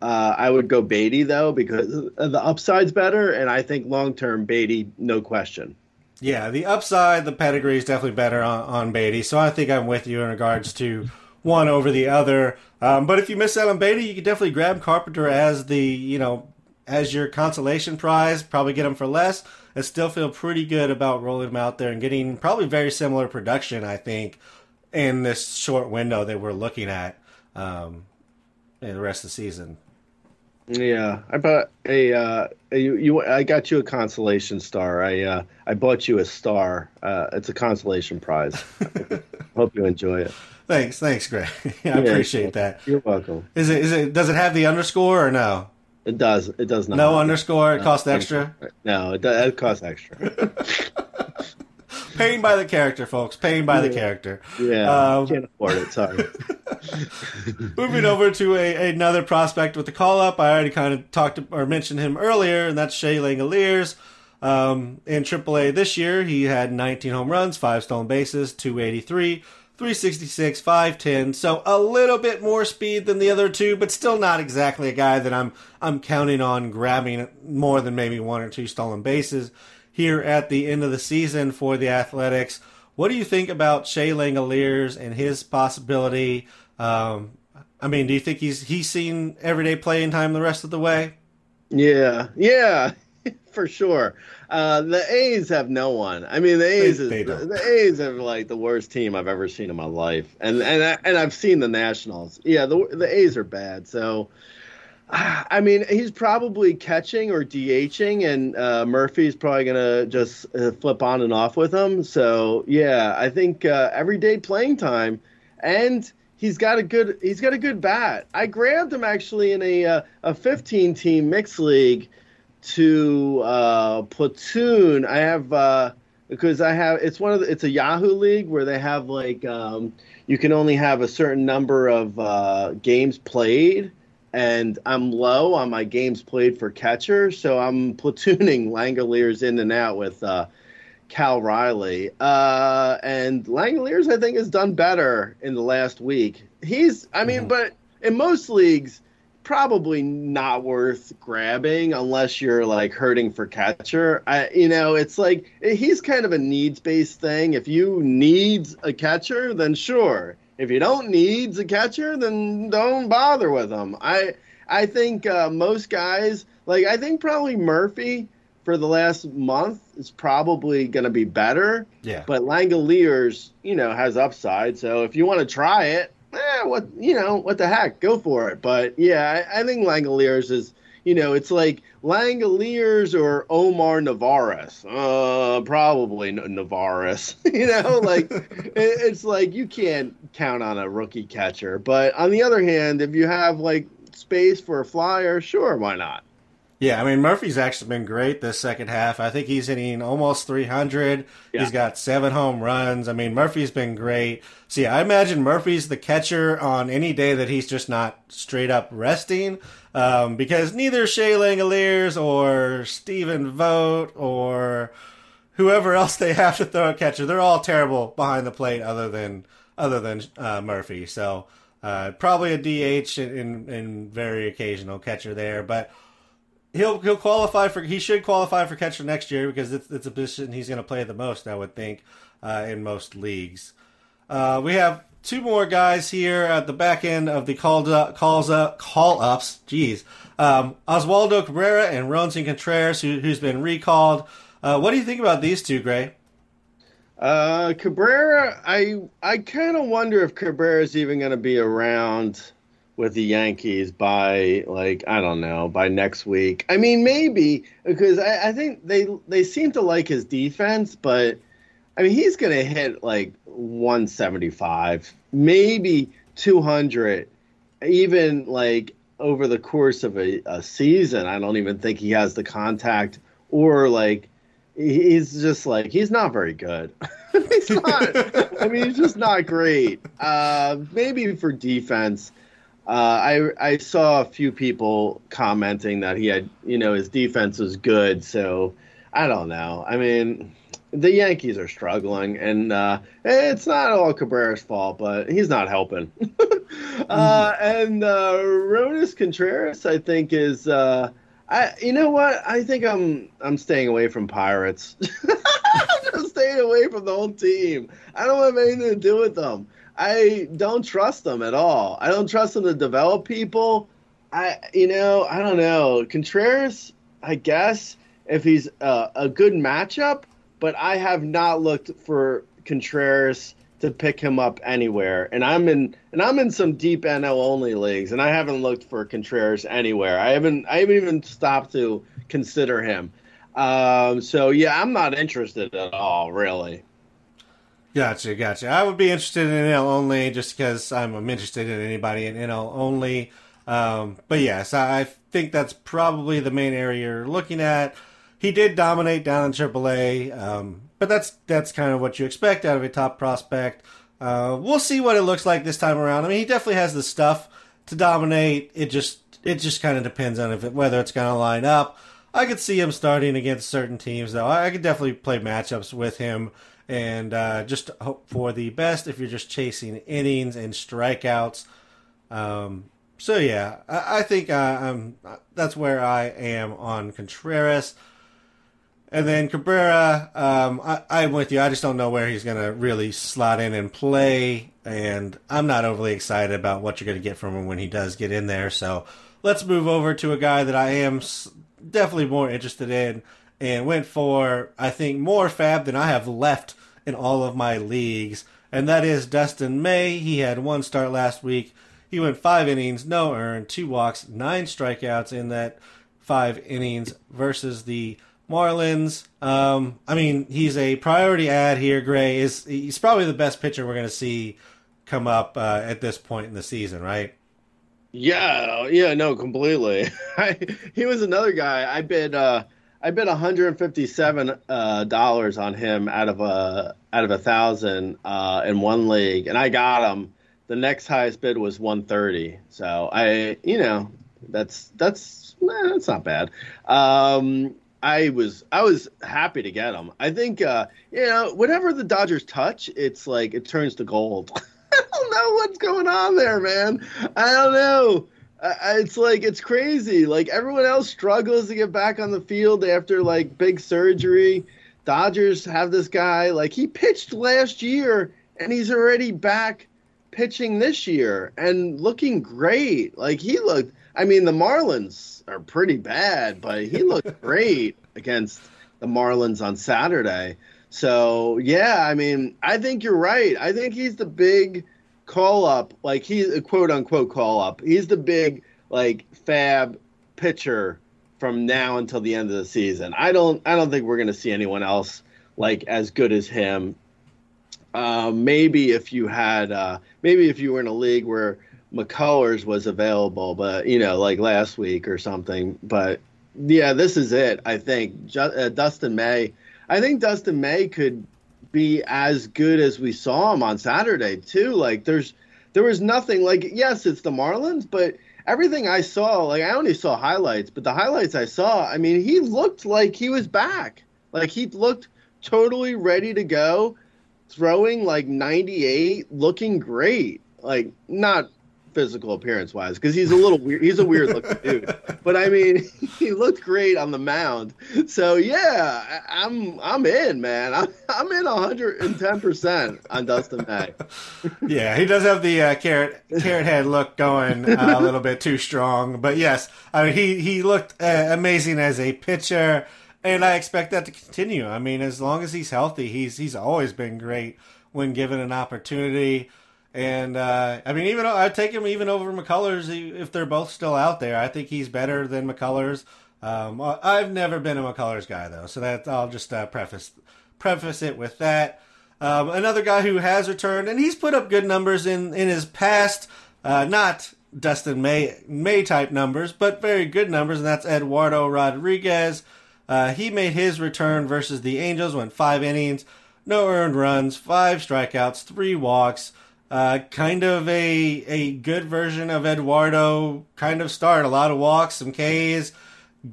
Uh, I would go Baty, though, because the upside's better. And I think long-term, Baty, no question. Yeah, the upside, the pedigree is definitely better on, on Baty. So I think I'm with you in regards to one over the other. Um, but if you miss out on Baty, you could definitely grab Carpenter as the, you know, as your consolation prize. Probably get him for less. I still feel pretty good about rolling him out there and getting probably very similar production, I think, in this short window that we're looking at um, in the rest of the season. Yeah, I bought a, uh, a you, you. I got you a consolation star. I uh, I bought you a star. Uh, it's a consolation prize. Hope you enjoy it. Thanks, thanks, Greg. yeah, I yeah, appreciate that. You're welcome. Is it? Is it? Does it have the underscore or no? It does. It does not. No underscore. It costs extra? No, it, does, it costs extra. Pain by the character, folks. Pain by yeah. the character. Yeah, um, can't afford it. Sorry. Moving over to a, another prospect with the call-up. I already kind of talked or mentioned him earlier, and that's Shea Langeliers. Um, in triple A this year, he had nineteen home runs, five stolen bases, two eighty-three, three sixty-six, five ten. So a little bit more speed than the other two, but still not exactly a guy that I'm I'm counting on grabbing more than maybe one or two stolen bases here at the end of the season for the Athletics. What do you think about Shea Langeliers and his possibility? Um, I mean, do you think he's he's seen everyday playing time the rest of the way? Yeah, yeah. For sure. Uh, the A's have no one. I mean, the A's is, the A's are like the worst team I've ever seen in my life. And and, I, and I've seen the Nationals. Yeah, the the A's are bad. So, I mean, he's probably catching or DHing, and uh, Murphy's probably going to just uh, flip on and off with him. So, yeah, I think uh, everyday playing time. And he's got a good he's got a good bat. I grabbed him actually in a uh, a fifteen-team mixed league. To uh, platoon, I have uh, because I have it's one of the, it's a Yahoo league where they have like um, you can only have a certain number of uh, games played, and I'm low on my games played for catcher, so I'm platooning Langeliers in and out with uh, Cal Riley, uh, and Langeliers I think has done better in the last week. He's I mean, mm-hmm. but in most leagues. Probably not worth grabbing unless you're like hurting for catcher. I, you know, it's like he's kind of a needs-based thing. If you need a catcher, then sure. If you don't need a catcher, then don't bother with him. I I think uh, most guys, like I think probably Murphy for the last month is probably going to be better. Yeah. But Langeliers, you know, has upside. So if you want to try it, Eh, what you know, what the heck? Go for it. But yeah, I, I think Langeliers is, you know, it's like Langeliers or Omar Narvaez. Uh, probably Narvaez. You know, like it, it's like you can't count on a rookie catcher. But on the other hand, if you have like space for a flyer, sure, why not? Yeah, I mean, Murphy's actually been great this second half. I think he's hitting almost three hundred. Yeah. He's got seven home runs. I mean, Murphy's been great. See, so, yeah, I imagine Murphy's the catcher on any day that he's just not straight up resting um, because neither Shea Langeliers or Steven Vogt or whoever else they have to throw a catcher, they're all terrible behind the plate other than other than uh, Murphy. So uh, probably a D H and, and very occasional catcher there, but He'll he'll qualify for he should qualify for catcher next year because it's it's a position he's going to play the most, I would think, uh, in most leagues. Uh, we have two more guys here at the back end of the call up, calls up call ups. Jeez, um, Oswaldo Cabrera and Ronson Contreras, who who's been recalled. Uh, what do you think about these two, Gray? Uh, Cabrera, I I kind of wonder if Cabrera's even going to be around with the Yankees by, like, I don't know, by next week. I mean, maybe, because I, I think they they seem to like his defense, but, I mean, he's going to hit, like, one seventy-five, maybe two hundred, even, like, over the course of a, a season. I don't even think he has the contact or, like, he's just, like, he's not very good. He's not. I mean, he's just not great. Uh, maybe for defense. Uh, I I saw a few people commenting that he had, you know, his defense was good. So I don't know. I mean, the Yankees are struggling, and uh, it's not all Cabrera's fault, but he's not helping. uh, and uh, Ronson Contreras, I think, is. Uh, I you know what? I think I'm I'm staying away from Pirates. I'm just staying away from the whole team. I don't have anything to do with them. I don't trust them at all. I don't trust them to develop people. I, you know, I don't know. Contreras, I guess, if he's uh, a good matchup, but I have not looked for Contreras to pick him up anywhere. And I'm in, and I'm in some deep N L only leagues, and I haven't looked for Contreras anywhere. I haven't, I haven't even stopped to consider him. Um, so yeah, I'm not interested at all, really. Gotcha, gotcha. I would be interested in N L only just because I'm interested in anybody in N L only. Um, but yes, I think that's probably the main area you're looking at. He did dominate down in triple A, um, But that's that's kind of what you expect out of a top prospect. Uh, we'll see what it looks like this time around. I mean, he definitely has the stuff to dominate. It just it just kind of depends on if it, whether it's going to line up. I could see him starting against certain teams, though. I could definitely play matchups with him and uh, just hope for the best if you're just chasing innings and strikeouts. Um, so, yeah, I, I think uh, I'm, that's where I am on Contreras. And then Cabrera, um, I, I'm with you. I just don't know where he's going to really slot in and play, and I'm not overly excited about what you're going to get from him when he does get in there. So let's move over to a guy that I am definitely more interested in and went for, I think, more fab than I have left in all of my leagues, and that is Dustin May. He had one start last week. He went five innings, no earned, two walks, nine strikeouts in that five innings versus the Marlins. Um, I mean, he's a priority ad here. Gray is he's probably the best pitcher we're going to see come up uh, at this point in the season, right? Yeah, yeah, no, completely. I, he was another guy. I bid, uh, I bid one hundred and fifty-seven uh, dollars on him out of a out of a thousand uh, in one league, and I got him. The next highest bid was one thirty. So I, you know, that's that's nah, that's not bad. Um, I was I was happy to get him. I think uh, you know, whenever the Dodgers touch, it's like it turns to gold. I don't know what's going on there, man. I don't know. I, it's like it's crazy. Like everyone else struggles to get back on the field after like big surgery. Dodgers have this guy. Like he pitched last year, and he's already back pitching this year and looking great. Like he looked. I mean, the Marlins are pretty bad, but he looked great against the Marlins on Saturday. So, yeah, I mean, I think you're right. I think he's the big call-up, like he's a quote-unquote call-up. He's the big, like, fab pitcher from now until the end of the season. I don't I don't think we're going to see anyone else, like, as good as him. Uh, maybe if you had uh, – maybe if you were in a league where – McCullers was available, but, you know, like last week or something. But, yeah, this is it, I think. Just, uh, Dustin May. I think Dustin May could be as good as we saw him on Saturday, too. Like, there's there was nothing. Like, yes, it's the Marlins, but everything I saw, like, I only saw highlights. But the highlights I saw, I mean, he looked like he was back. Like, he looked totally ready to go, throwing, like, ninety-eight, looking great. Like, not physical appearance wise, because he's a little weird. He's a weird looking dude, but I mean, he looked great on the mound. So yeah, I, I'm I'm in, man. I'm I'm in one hundred ten percent on Dustin May. Yeah, he does have the uh, carrot carrot head look going uh, a little bit too strong, but yes, I mean he he looked uh, amazing as a pitcher, and I expect that to continue. I mean, as long as he's healthy, he's he's always been great when given an opportunity. And, uh, I mean, even I'd take him even over McCullers if they're both still out there. I think he's better than McCullers. Um, I've never been a McCullers guy, though, so that I'll just uh, preface preface it with that. Um, another guy who has returned, and he's put up good numbers in, in his past, uh, not Dustin May, May-type numbers, but very good numbers, and that's Eduardo Rodriguez. Uh, he made his return versus the Angels, went five innings, no earned runs, five strikeouts, three walks. Uh, kind of a a good version of Eduardo kind of start. A lot of walks, some Ks,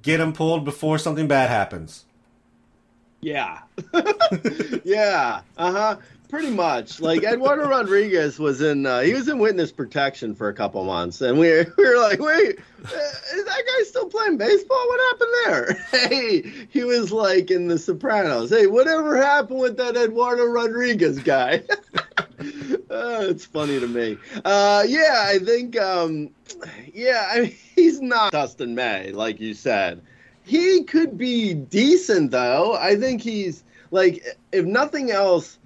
get him pulled before something bad happens. Yeah. yeah. Uh-huh. Pretty much. Like, Eduardo Rodriguez was in, uh, he was in witness protection for a couple months. And we were, we were like, wait, is that guy still playing baseball? What happened there? Hey, he was like in The Sopranos. Hey, whatever happened with that Eduardo Rodriguez guy? Uh, it's funny to me. Uh, yeah, I think, um, yeah, I mean, he's not Dustin May, like you said. He could be decent, though. I think he's, like, if nothing else,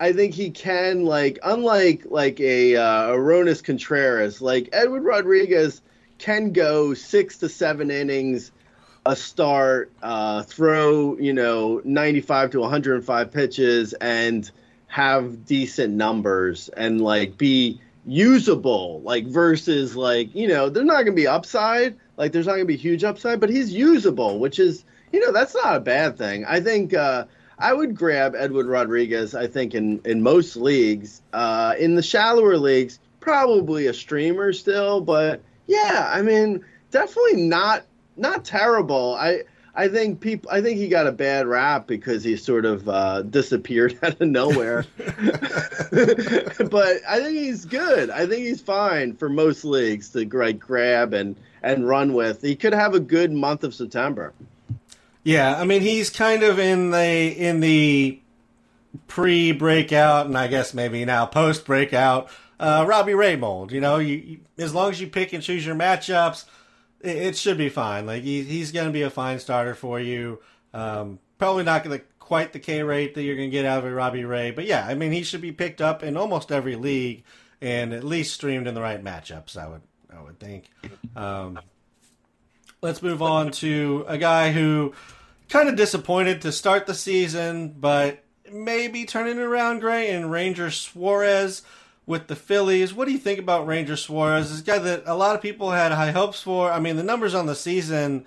I think he can, like, unlike, like, a uh, Ronson Contreras, like, Edward Rodriguez can go six to seven innings a start, uh, throw, you know, ninety-five to one hundred five pitches, and have decent numbers and, like, be usable, like, versus, like, you know, there's not going to be upside. Like, there's not going to be huge upside, but he's usable, which is, you know, that's not a bad thing. I think uh, I would grab Eduardo Rodriguez, I think, in, in most leagues. Uh, in the shallower leagues, probably a streamer still. But, yeah, I mean, definitely not not terrible. I I think people. I think he got a bad rap because he sort of uh, disappeared out of nowhere. But I think he's good. I think he's fine for most leagues to like, grab and, and run with. He could have a good month of September. Yeah, I mean he's kind of in the in the pre-breakout and I guess maybe now post-breakout uh, Robbie Ray mold. You know, you, you, as long as you pick and choose your matchups, it, it should be fine. Like he, he's going to be a fine starter for you. Um, probably not going to quite the K rate that you're going to get out of Robbie Ray, but yeah, I mean he should be picked up in almost every league and at least streamed in the right matchups. I would I would think. Um, Let's move on to a guy who kind of disappointed to start the season, but maybe turning it around, Gray, and Ranger Suarez with the Phillies. What do you think about Ranger Suarez? This guy that a lot of people had high hopes for. I mean, the numbers on the season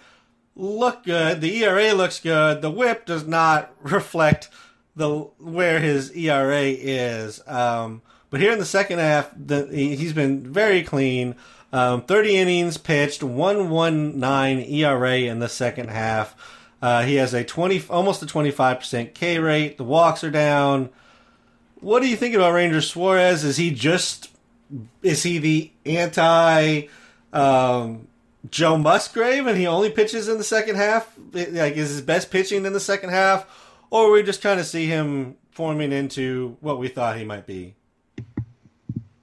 look good. The E R A looks good. The whip does not reflect the where his E R A is. Um, but here in the second half, the, he's been very clean. Um, thirty innings pitched, one point one nine E R A in the second half. Uh, he has a twenty, almost a twenty-five percent K rate. The walks are down. What do you think about Ranger Suarez? Is he just, is he the anti um, Joe Musgrave and he only pitches in the second half? Like, is his best pitching in the second half? Or are we just kind of see him forming into what we thought he might be?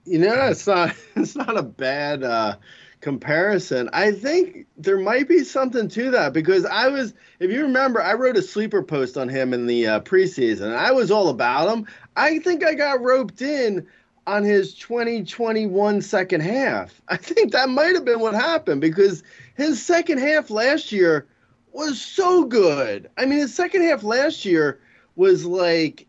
You know, it's not it's not a bad uh, comparison. I think there might be something to that because I was, if you remember, I wrote a sleeper post on him in the uh, preseason. And I was all about him. I think I got roped in on his twenty twenty-one second half. I think that might have been what happened because his second half last year was so good. I mean, his second half last year was like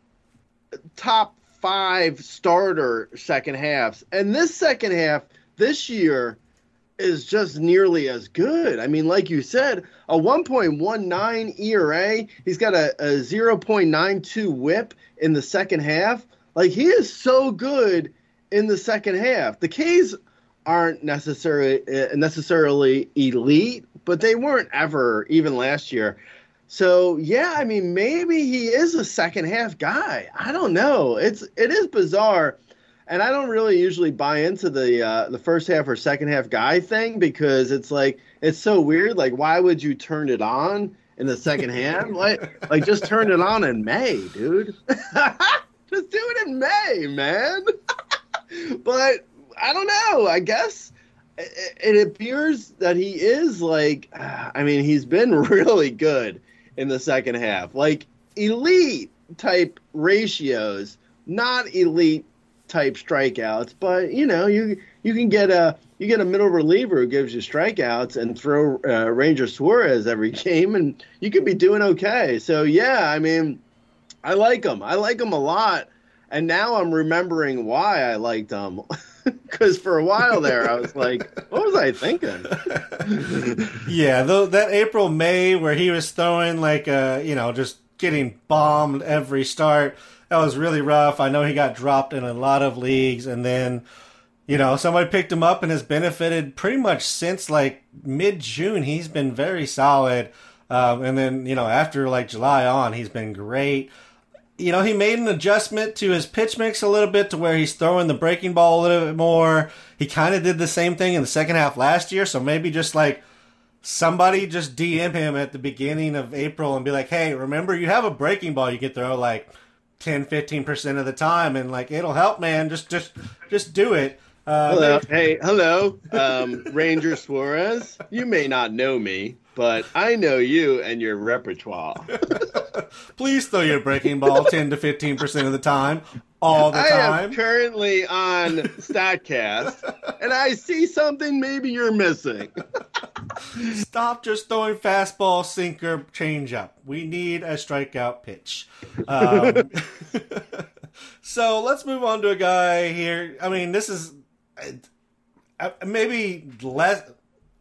top five starter second halves. And this second half this year is just nearly as good. I mean, like you said, a one point one nine E R A. He's got a, a point nine two whip in the second half. Like, he is so good in the second half. The K's aren't necessarily, uh, necessarily elite, but they weren't ever, even last year. So, yeah, I mean, maybe he is a second-half guy. I don't know. It's it is bizarre, and I don't really usually buy into the uh, the first-half or second-half guy thing because it's like it's so weird. Like, why would you turn it on in the second half? Like, like just turn it on in May, dude. Just do it in May, man. But I don't know, I guess. It appears that he is like, I mean, he's been really good in the second half, like elite type ratios, not elite type strikeouts. But you know, you you can get a you get a middle reliever who gives you strikeouts and throw uh, Ranger Suarez every game, and you could be doing okay. So yeah, I mean, I like him. I like him a lot, and now I'm remembering why I liked him. Because for a while there, I was like, what was I thinking? Yeah, though that April, May, where he was throwing like, a, you know, just getting bombed every start, that was really rough. I know he got dropped in a lot of leagues. And then, you know, somebody picked him up and has benefited pretty much since like mid-June. He's been very solid. Um, and then, you know, after like July on, he's been great. You know, he made an adjustment to his pitch mix a little bit to where he's throwing the breaking ball a little bit more. He kind of did the same thing in the second half last year. So maybe just like somebody just D M him at the beginning of April and be like, hey, remember you have a breaking ball you can throw like ten, fifteen percent of the time. And like, it'll help, man. Just, just, just do it. Uh, hello. Maybe- hey, hello. Um, Ranger Suarez. You may not know me, but I know you and your repertoire. Please throw your breaking ball ten to fifteen percent of the time, all the I time. I am currently on StatCast, and I see something maybe you're missing. Stop just throwing fastball, sinker, changeup. We need a strikeout pitch. Um, so let's move on to a guy here. I mean, this is maybe less...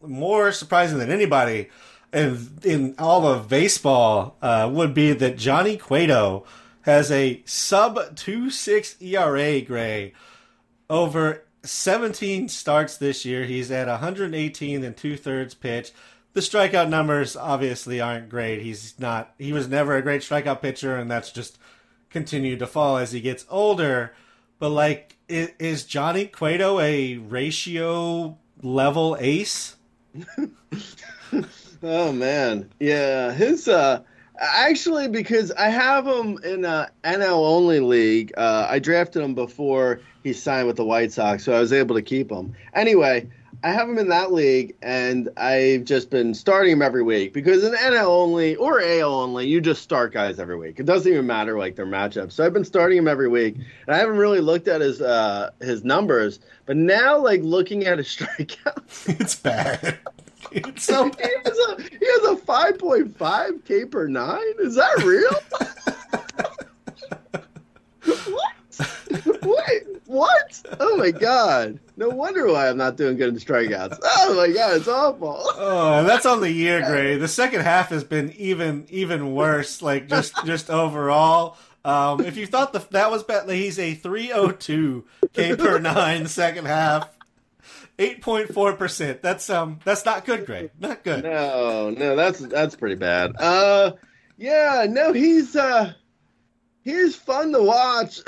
more surprising than anybody in, in all of baseball uh, would be that Johnny Cueto has a sub two point six E R A, Gray, over seventeen starts this year. He's at one hundred eighteen and two-thirds pitch. The strikeout numbers obviously aren't great. He's not. He was never a great strikeout pitcher, and that's just continued to fall as he gets older. But, like, is Johnny Cueto a ratio-level ace? Oh, man. Yeah, his... uh Actually, because I have him in a N L-only league. Uh, I drafted him before he signed with the White Sox, so I was able to keep him. Anyway, I have him in that league, and I've just been starting him every week. Because in N L-only or A L-only, you just start guys every week. It doesn't even matter, like, their matchups. So I've been starting him every week, and I haven't really looked at his uh, his numbers. But now, like, looking at his strikeouts... It's bad. It's so bad. He has a, he has a five point five K per nine? Is that real? What? Wait, what? Oh, my God. No wonder why I'm not doing good in strikeouts. Oh, my God, it's awful. Oh, that's on the year, Gray. The second half has been even even worse, like, just, just overall. Um, if you thought the, that was bad, he's a three oh two K per nine second half. eight point four percent. That's um that's not good, Greg. Not good. No, no, that's that's pretty bad. Uh yeah, no, he's uh he's fun to watch.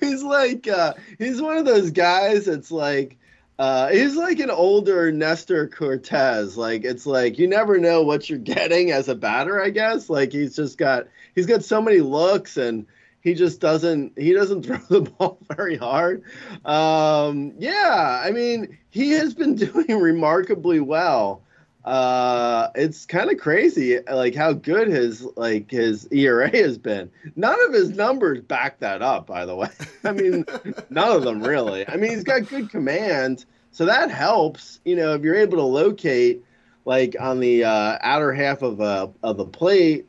He's like uh he's one of those guys that's like uh he's like an older Nestor Cortez. Like, it's like you never know what you're getting as a batter, I guess. Like, he's just got he's got so many looks, and He just doesn't. He doesn't throw the ball very hard. Um, yeah, I mean, he has been doing remarkably well. Uh, it's kind of crazy, like how good his like his E R A has been. None of his numbers back that up, by the way. I mean, none of them really. I mean, he's got good command, so that helps. You know, if you're able to locate, like, on the uh, outer half of a of the plate,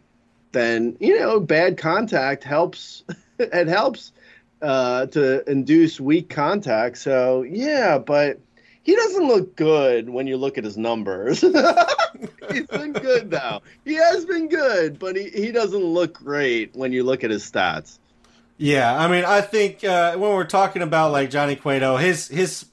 then, you know, bad contact helps. It helps uh, to induce weak contact. So, yeah, but he doesn't look good when you look at his numbers. He's been good, though. He has been good, but he, he doesn't look great when you look at his stats. Yeah, I mean, I think uh, when we're talking about, like, Johnny Cueto, his, his,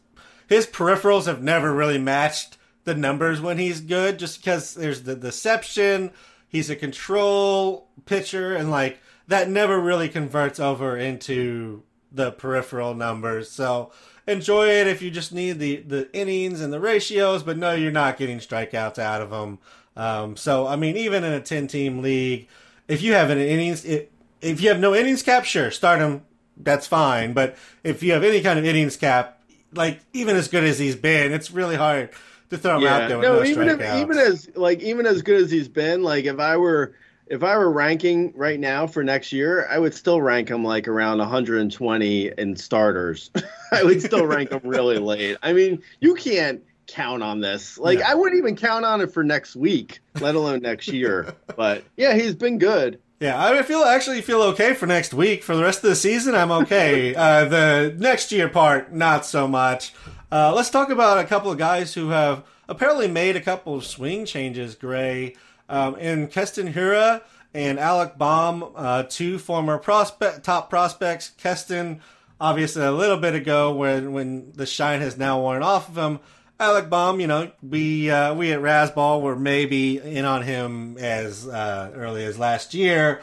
his peripherals have never really matched the numbers when he's good, just because there's the deception. He's a control pitcher, and, like, that never really converts over into the peripheral numbers. So enjoy it if you just need the, the innings and the ratios, but no, you're not getting strikeouts out of them. Um, so, I mean, even in a ten-team league, if you have an innings, it, if you have no innings cap, sure, start him. That's fine. But if you have any kind of innings cap, like, even as good as he's been, it's really hard to throw him yeah. out there with no, no even if, even as like even as good as he's been, like, if I were if I were ranking right now for next year, I would still rank him like around one hundred twenty in starters. I would still rank him really late. I mean, you can't count on this. Like, no. I wouldn't even count on it for next week, let alone next year. But yeah, he's been good. Yeah, I feel actually feel okay for next week. For the rest of the season, I'm okay. uh, the next year part, not so much. Uh, let's talk about a couple of guys who have apparently made a couple of swing changes, Gray. Um, in Keston Hiura and Alec Bohm, uh, two former prospect, top prospects. Keston, obviously, a little bit ago when, when the shine has now worn off of him. Alec Bohm, you know, we uh, we at Razzball were maybe in on him as uh, early as last year.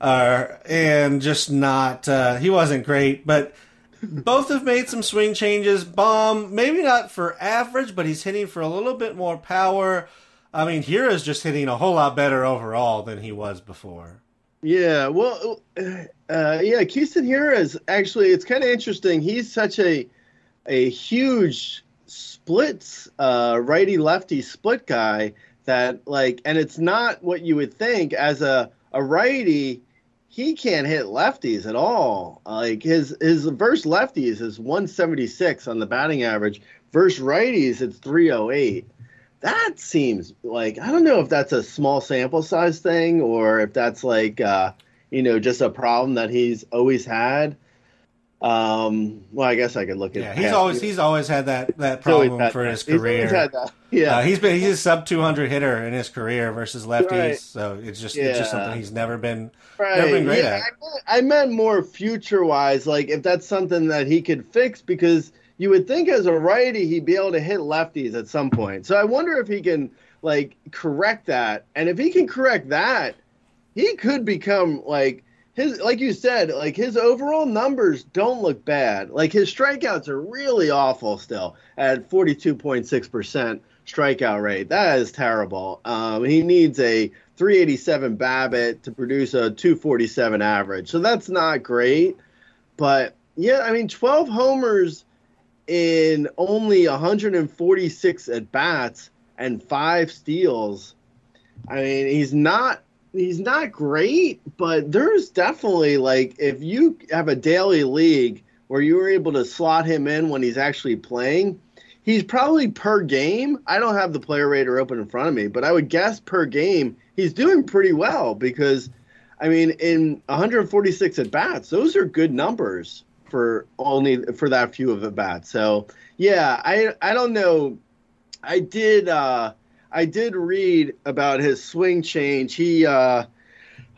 Uh, and just not, uh, he wasn't great, but... Both have made some swing changes. Bohm, maybe not for average, but he's hitting for a little bit more power. I mean, Hira's just hitting a whole lot better overall than he was before. Yeah, well, uh, yeah, Keston Hiura is actually, it's kind of interesting. He's such a a huge splits, uh, righty-lefty split guy that, like, and it's not what you would think. As a, a righty, he can't hit lefties at all. Like, his his versus lefties is one seventy-six on the batting average. Versus righties, it's three oh eight. That seems like, I don't know if that's a small sample size thing or if that's like, uh, you know, just a problem that he's always had. Um, well, I guess I could look at. Yeah, he's always years. he's always had that, that problem had, for his career. He's had that. Yeah, uh, he's been he's a sub two hundred hitter in his career versus lefties, right. so it's just yeah. it's just something he's never been right. never been great yeah, at. I meant, I meant more future wise, like if that's something that he could fix, because you would think as a righty he'd be able to hit lefties at some point. So I wonder if he can like correct that, and if he can correct that, he could become like. His, like you said, like his overall numbers don't look bad. Like his strikeouts are really awful still at forty-two point six percent strikeout rate. That is terrible. Um, he needs a three eighty-seven BABIP to produce a two forty-seven average. So that's not great. But yeah, I mean, twelve homers in only one forty-six at bats and five steals. I mean, he's not. He's not great, but there's definitely, like, if you have a daily league where you were able to slot him in when he's actually playing, he's probably per game. I don't have the player rater open in front of me, but I would guess per game he's doing pretty well because, I mean, in one forty-six at-bats, those are good numbers for only for that few of at-bats. So, yeah, I, I don't know. I did uh, – I did read about his swing change. He, uh,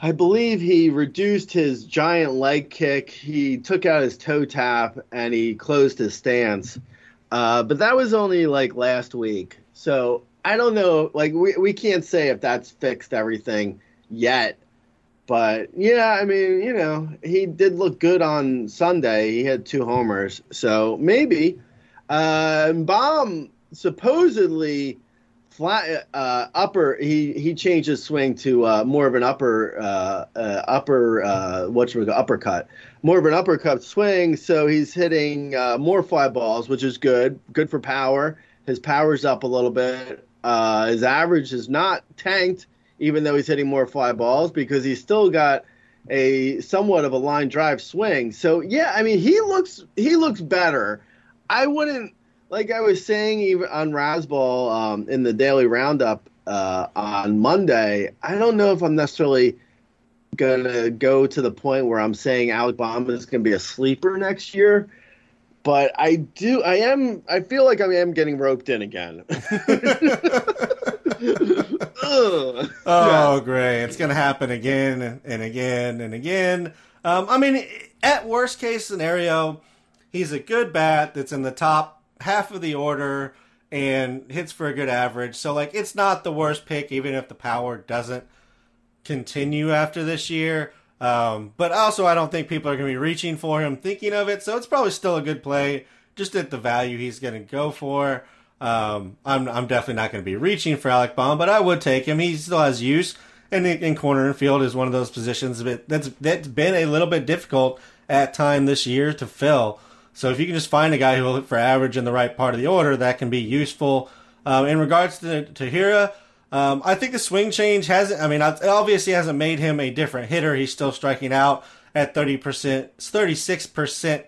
I believe he reduced his giant leg kick. He took out his toe tap and he closed his stance. Uh, but that was only like last week. So I don't know. Like we, we can't say if that's fixed everything yet. But yeah, I mean, you know, he did look good on Sunday. He had two homers. So maybe. Uh, Baum supposedly... Fly, uh, upper, he, he changed his swing to uh, more of an upper, uh, uh, upper, uh, what should we go, uppercut, more of an uppercut swing. So he's hitting uh, more fly balls, which is good, good for power. His power's up a little bit. Uh, his average is not tanked, even though he's hitting more fly balls because he's still got a somewhat of a line drive swing. So yeah, I mean he looks he looks better. I wouldn't. Like I was saying even on Razzball um, in the Daily Roundup uh, on Monday, I don't know if I'm necessarily going to go to the point where I'm saying Alec Bohm is going to be a sleeper next year. But I do, I am, I feel like I am getting roped in again. Oh, yeah. Great. It's going to happen again and again and again. Um, I mean, at worst case scenario, he's a good bat that's in the top half of the order and hits for a good average. So like, it's not the worst pick, even if the power doesn't continue after this year. Um, but also I don't think people are going to be reaching for him thinking of it. So it's probably still a good play just at the value he's going to go for. Um, I'm, I'm definitely not going to be reaching for Alec Bohm, but I would take him. He still has use, and in corner and field is one of those positions that's, that's been a little bit difficult at time this year to fill. So if you can just find a guy who will hit for average in the right part of the order, that can be useful. Um, in regards to, to Hira, um, I think the swing change hasn't, I mean, it obviously hasn't made him a different hitter. He's still striking out at thirty percent, thirty-six percent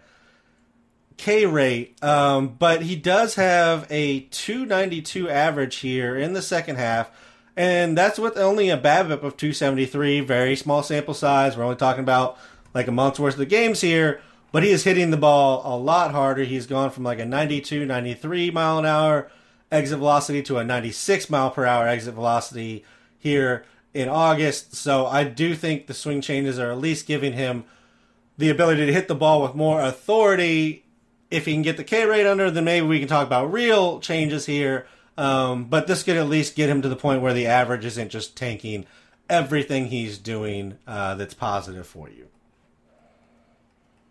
K rate. Um, but he does have a two ninety-two average here in the second half. And that's with only a BABIP of two seventy-three, very small sample size. We're only talking about like a month's worth of games here. But he is hitting the ball a lot harder. He's gone from like a ninety-two, ninety-three mile an hour exit velocity to a ninety-six mile per hour exit velocity here in August. So I do think the swing changes are at least giving him the ability to hit the ball with more authority. If he can get the K rate under, then maybe we can talk about real changes here. Um, but this could at least get him to the point where the average isn't just tanking everything he's doing uh, that's positive for you.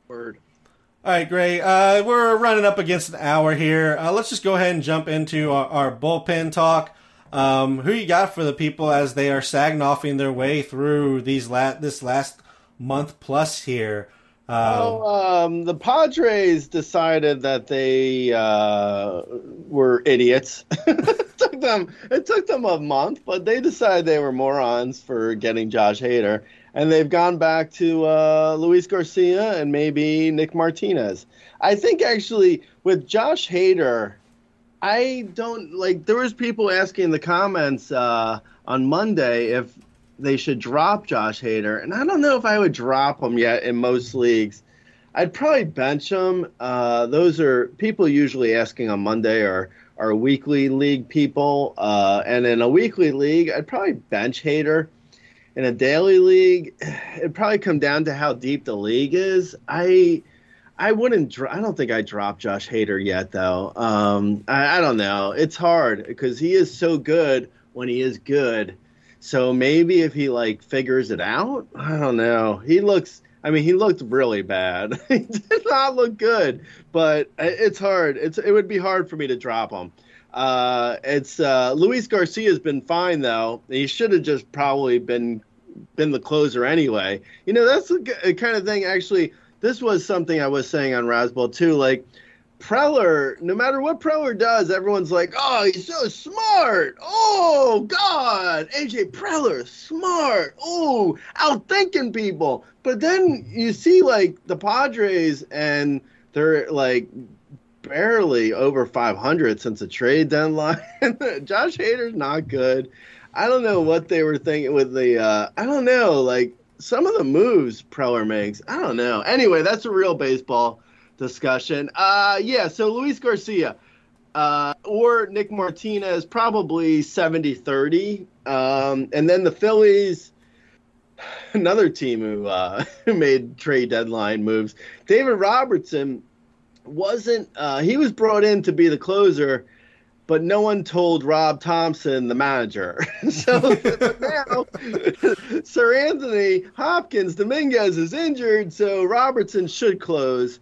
Word. All right, Gray. Uh, we're running up against an hour here. Uh, let's just go ahead and jump into our, our bullpen talk. Um, who you got for the people as they are Sagnoffing their way through these la- this last month plus here? Um, well, um, the Padres decided that they uh, were idiots. it took them it took them a month, but they decided they were morons for getting Josh Hader. And they've gone back to uh, Luis Garcia and maybe Nick Martinez. I think actually with Josh Hader, I don't like. There was people asking in the comments uh, on Monday if they should drop Josh Hader, and I don't know if I would drop him yet in most leagues. I'd probably bench him. Uh, those are people usually asking on Monday are are weekly league people. Uh, and in a weekly league, I'd probably bench Hader. In a daily league, it'd probably come down to how deep the league is. I I wouldn't. Dro- I don't think I dropped Josh Hader yet, though. Um, I, I don't know. It's hard because he is so good when he is good. So maybe if he like figures it out, I don't know. He looks. I mean, he looked really bad. He did not look good. But it's hard. It's it would be hard for me to drop him. Uh, it's uh, Luis Garcia has been fine though. He should have just probably been been the closer anyway. You know, that's the kind of thing. Actually, this was something I was saying on Razzball too. Like Preller, no matter what Preller does, everyone's like, "Oh, he's so smart! Oh God, A J. Preller, smart! Oh, outthinking people." But then you see like the Padres, and they're like barely over five hundred since the trade deadline. Josh Hader's not good. I don't know what they were thinking with the. Uh, I don't know, like some of the moves Preller makes. I don't know. Anyway, that's a real baseball discussion. Uh, yeah, so Luis Garcia uh, or Nick Martinez, probably seventy thirty. Um, and then the Phillies, another team who, uh, who made trade deadline moves. David Robertson wasn't uh, – he was brought in to be the closer, but no one told Rob Thompson, the manager. so, so now Sir Anthony Hopkins Dominguez is injured, so Robertson should close.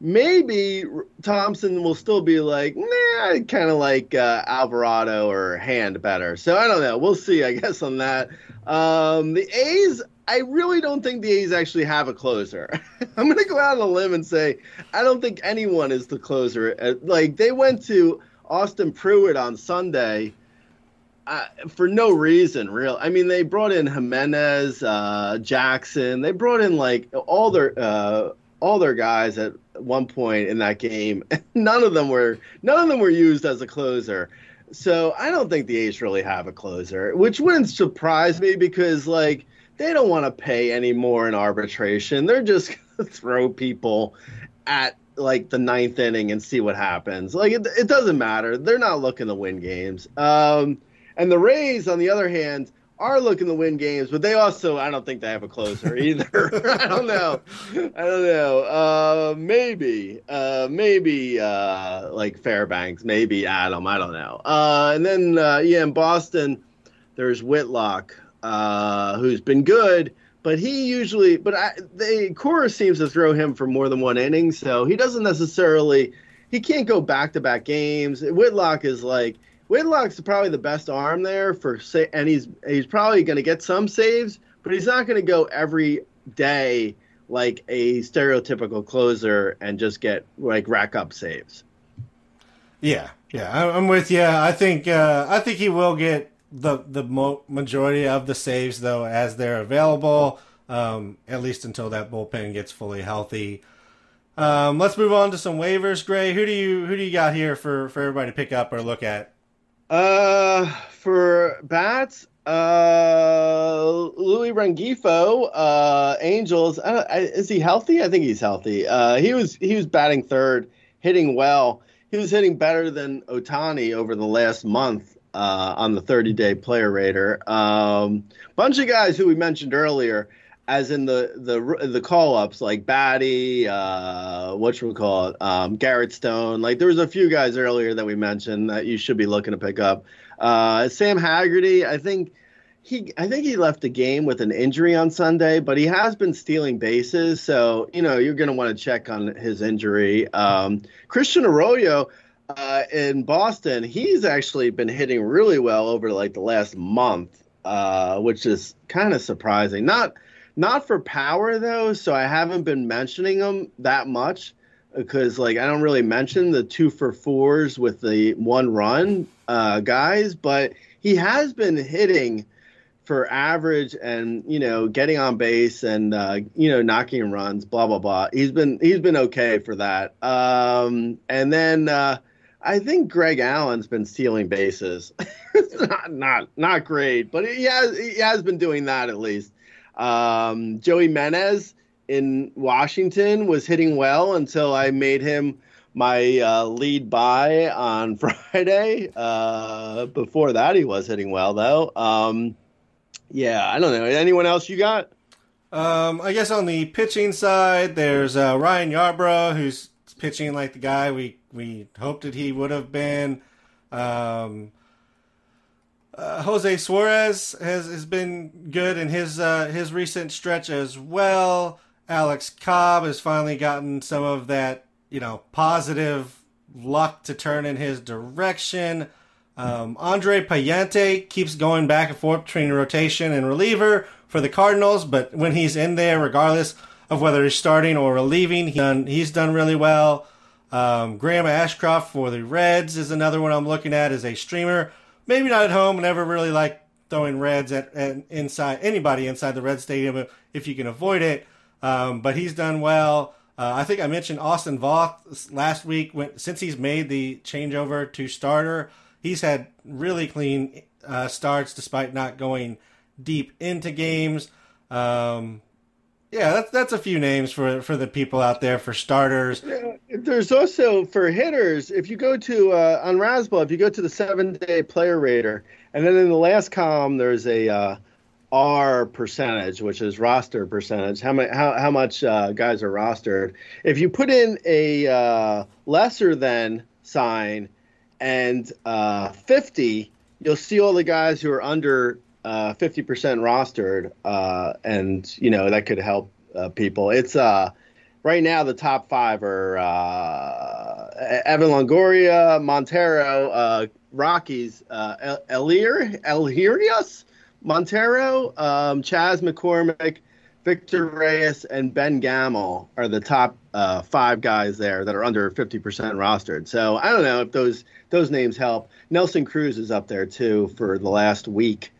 Maybe Thompson will still be like, nah, I kind of like uh, Alvarado or Hand better. So I don't know. We'll see, I guess, on that. Um, the A's, I really don't think the A's actually have a closer. I'm going to go out on a limb and say I don't think anyone is the closer. Like, they went to Austin Pruitt on Sunday uh, for no reason, real. I mean, they brought in Jimenez, uh, Jackson. They brought in, like, all their uh, all their guys at one point in that game. None of them were none of them were used as a closer. So I don't think the A's really have a closer, which wouldn't surprise me because like they don't want to pay any more in arbitration. They're just gonna throw people at like the ninth inning and see what happens. Like it, it doesn't matter. They're not looking to win games. Um, and the Rays, on the other hand, are looking to win games, but they also, I don't think they have a closer either. I don't know. I don't know. Uh, maybe, uh, maybe uh, like Fairbanks, maybe Adam. I don't know. Uh, and then, uh, yeah, in Boston, there's Whitlock, uh, who's been good, but he usually, but I, they, Cora seems to throw him for more than one inning, so he doesn't necessarily, he can't go back-to-back games. Whitlock is like, Whitlock's probably the best arm there for say, and he's he's probably going to get some saves, but he's not going to go every day like a stereotypical closer and just get like rack up saves. Yeah, yeah, I'm with you. I think uh, I think he will get the the majority of the saves though as they're available, um, at least until that bullpen gets fully healthy. Um, let's move on to some waivers. Gray, who do you who do you got here for for everybody to pick up or look at? Uh, for bats, uh, Louis Rengifo, uh, Angels. I don't, I, is he healthy? I think he's healthy. Uh, he was he was batting third, hitting well. He was hitting better than Ohtani over the last month uh, on the thirty-day player rater. Um, bunch of guys who we mentioned earlier, as in the the the call-ups, like Baty, uh, what should we call it, um, Garrett Stone. Like, there was a few guys earlier that we mentioned that you should be looking to pick up. Uh, Sam Haggerty, I think he I think he left the game with an injury on Sunday, but he has been stealing bases, so, you know, you're going to want to check on his injury. Um, Christian Arroyo uh, in Boston, he's actually been hitting really well over, like, the last month, uh, which is kind of surprising. Not... Not for power, though, so I haven't been mentioning them that much because, like, I don't really mention the two-for-fours with the one-run uh, guys, but he has been hitting for average and, you know, getting on base and, uh, you know, knocking runs, blah, blah, blah. He's been he's been okay for that. Um, and then uh, I think Greg Allen's been stealing bases. not, not, not great, but he has, he has been doing that at least. Um, Joey Menez, in Washington was hitting well until I made him my uh, lead by on Friday. Uh, before that, he was hitting well, though. Um, yeah, I don't know. Anyone else you got? Um, I guess on the pitching side, there's uh, Ryan Yarbrough, who's pitching like the guy we, we hoped that he would have been. Um, uh, Jose Suarez has, has been good in his uh, his recent stretch as well. Alex Cobb has finally gotten some of that, you know, positive luck to turn in his direction. Um, Andre Payante keeps going back and forth between rotation and reliever for the Cardinals, but when he's in there, regardless of whether he's starting or relieving, he done, he's done really well. Um, Graham Ashcroft for the Reds is another one I'm looking at as a streamer. Maybe not at home. Never really like throwing Reds at, at inside anybody inside the Red Stadium if you can avoid it. Um, but he's done well. Uh, I think I mentioned Austin Voth last week. When, since he's made the changeover to starter, he's had really clean uh, starts despite not going deep into games. Um, Yeah, that's that's a few names for, for the people out there for starters. There's also for hitters. If you go to uh, on Razzball, if you go to the seven day player rater, and then in the last column there's a uh, R percentage, which is roster percentage. How much how how much uh, guys are rostered? If you put in a uh, lesser than sign and uh, fifty, you'll see all the guys who are under Uh, fifty percent rostered, uh, and, you know, that could help uh, people. It's uh, right now the top five are uh, Evan Longoria, Montero, uh, Rockies, uh, Elir, Elhirius, Montero, um, Chaz McCormick, Victor Reyes, and Ben Gamel are the top uh, five guys there that are under fifty percent rostered. So I don't know if those those names help. Nelson Cruz is up there, too, for the last week.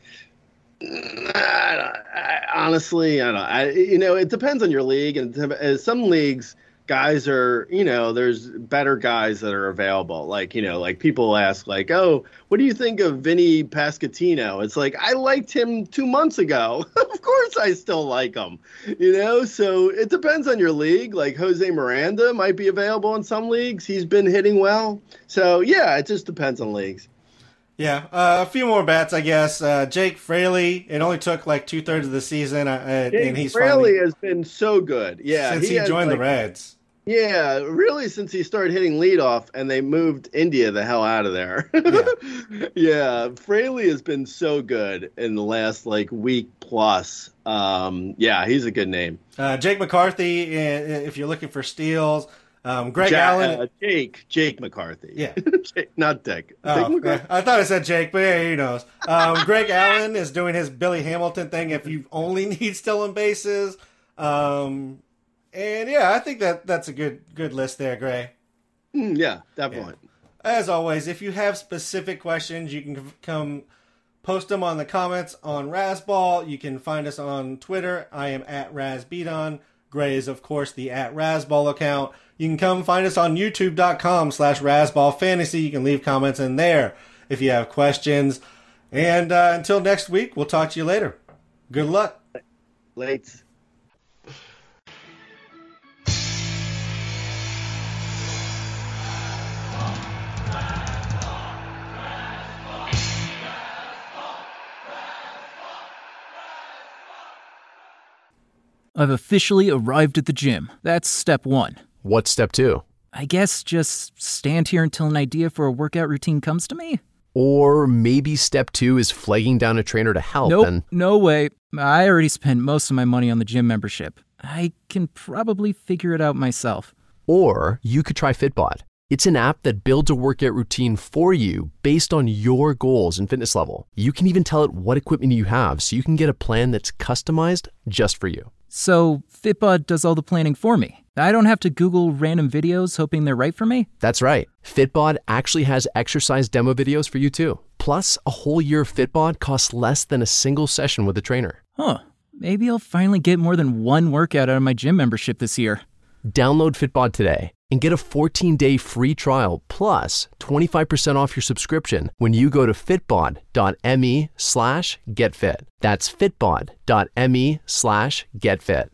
I I, honestly, I don't know. I, you know, it depends on your league, and some leagues, guys are, you know, there's better guys that are available. Like, you know, like people ask, like, oh, what do you think of Vinny Pasquantino? It's like, I liked him two months ago. Of course I still like him, you know? So it depends on your league. Like Jose Miranda might be available in some leagues. He's been hitting well. So, yeah, it just depends on leagues. Yeah, uh, a few more bats, I guess. Uh, Jake Fraley, it only took like two thirds of the season, uh, and he's Fraley finally, has been so good. Yeah, since he, he has, joined like, the Reds. Yeah, really, since he started hitting leadoff, and they moved India the hell out of there. Yeah. Yeah, Fraley has been so good in the last like week plus. Um, yeah, he's a good name. Uh, Jake McCarthy, if you're looking for steals. Um, Greg ja- Allen, uh, Jake, Jake McCarthy. Yeah, Jake, not Dick. Oh, Dick I thought I said Jake, but yeah, who knows? Um, Greg Allen is doing his Billy Hamilton thing. If you only need stolen bases, um, and yeah, I think that that's a good good list there, Gray. Mm, yeah, definitely. Yeah. As always, if you have specific questions, you can come post them on the comments on Razzball. You can find us on Twitter. I am at Razzbeaton. Gray is, of course, the at Razzball account. You can come find us on youtube.com slash Razzball Fantasy. You can leave comments in there if you have questions. And uh, until next week, we'll talk to you later. Good luck. Late. I've officially arrived at the gym. That's step one. What's step two? I guess just stand here until an idea for a workout routine comes to me. Or maybe step two is flagging down a trainer to help. Nope, and... no way. I already spent most of my money on the gym membership. I can probably figure it out myself. Or you could try Fitbod. It's an app that builds a workout routine for you based on your goals and fitness level. You can even tell it what equipment you have so you can get a plan that's customized just for you. So Fitbod does all the planning for me. I don't have to Google random videos hoping they're right for me? That's right. Fitbod actually has exercise demo videos for you too. Plus, a whole year of Fitbod costs less than a single session with a trainer. Huh. Maybe I'll finally get more than one workout out of my gym membership this year. Download Fitbod today and get a fourteen-day free trial plus twenty-five percent off your subscription when you go to fitbod.me slash getfit. That's fitbod.me slash getfit.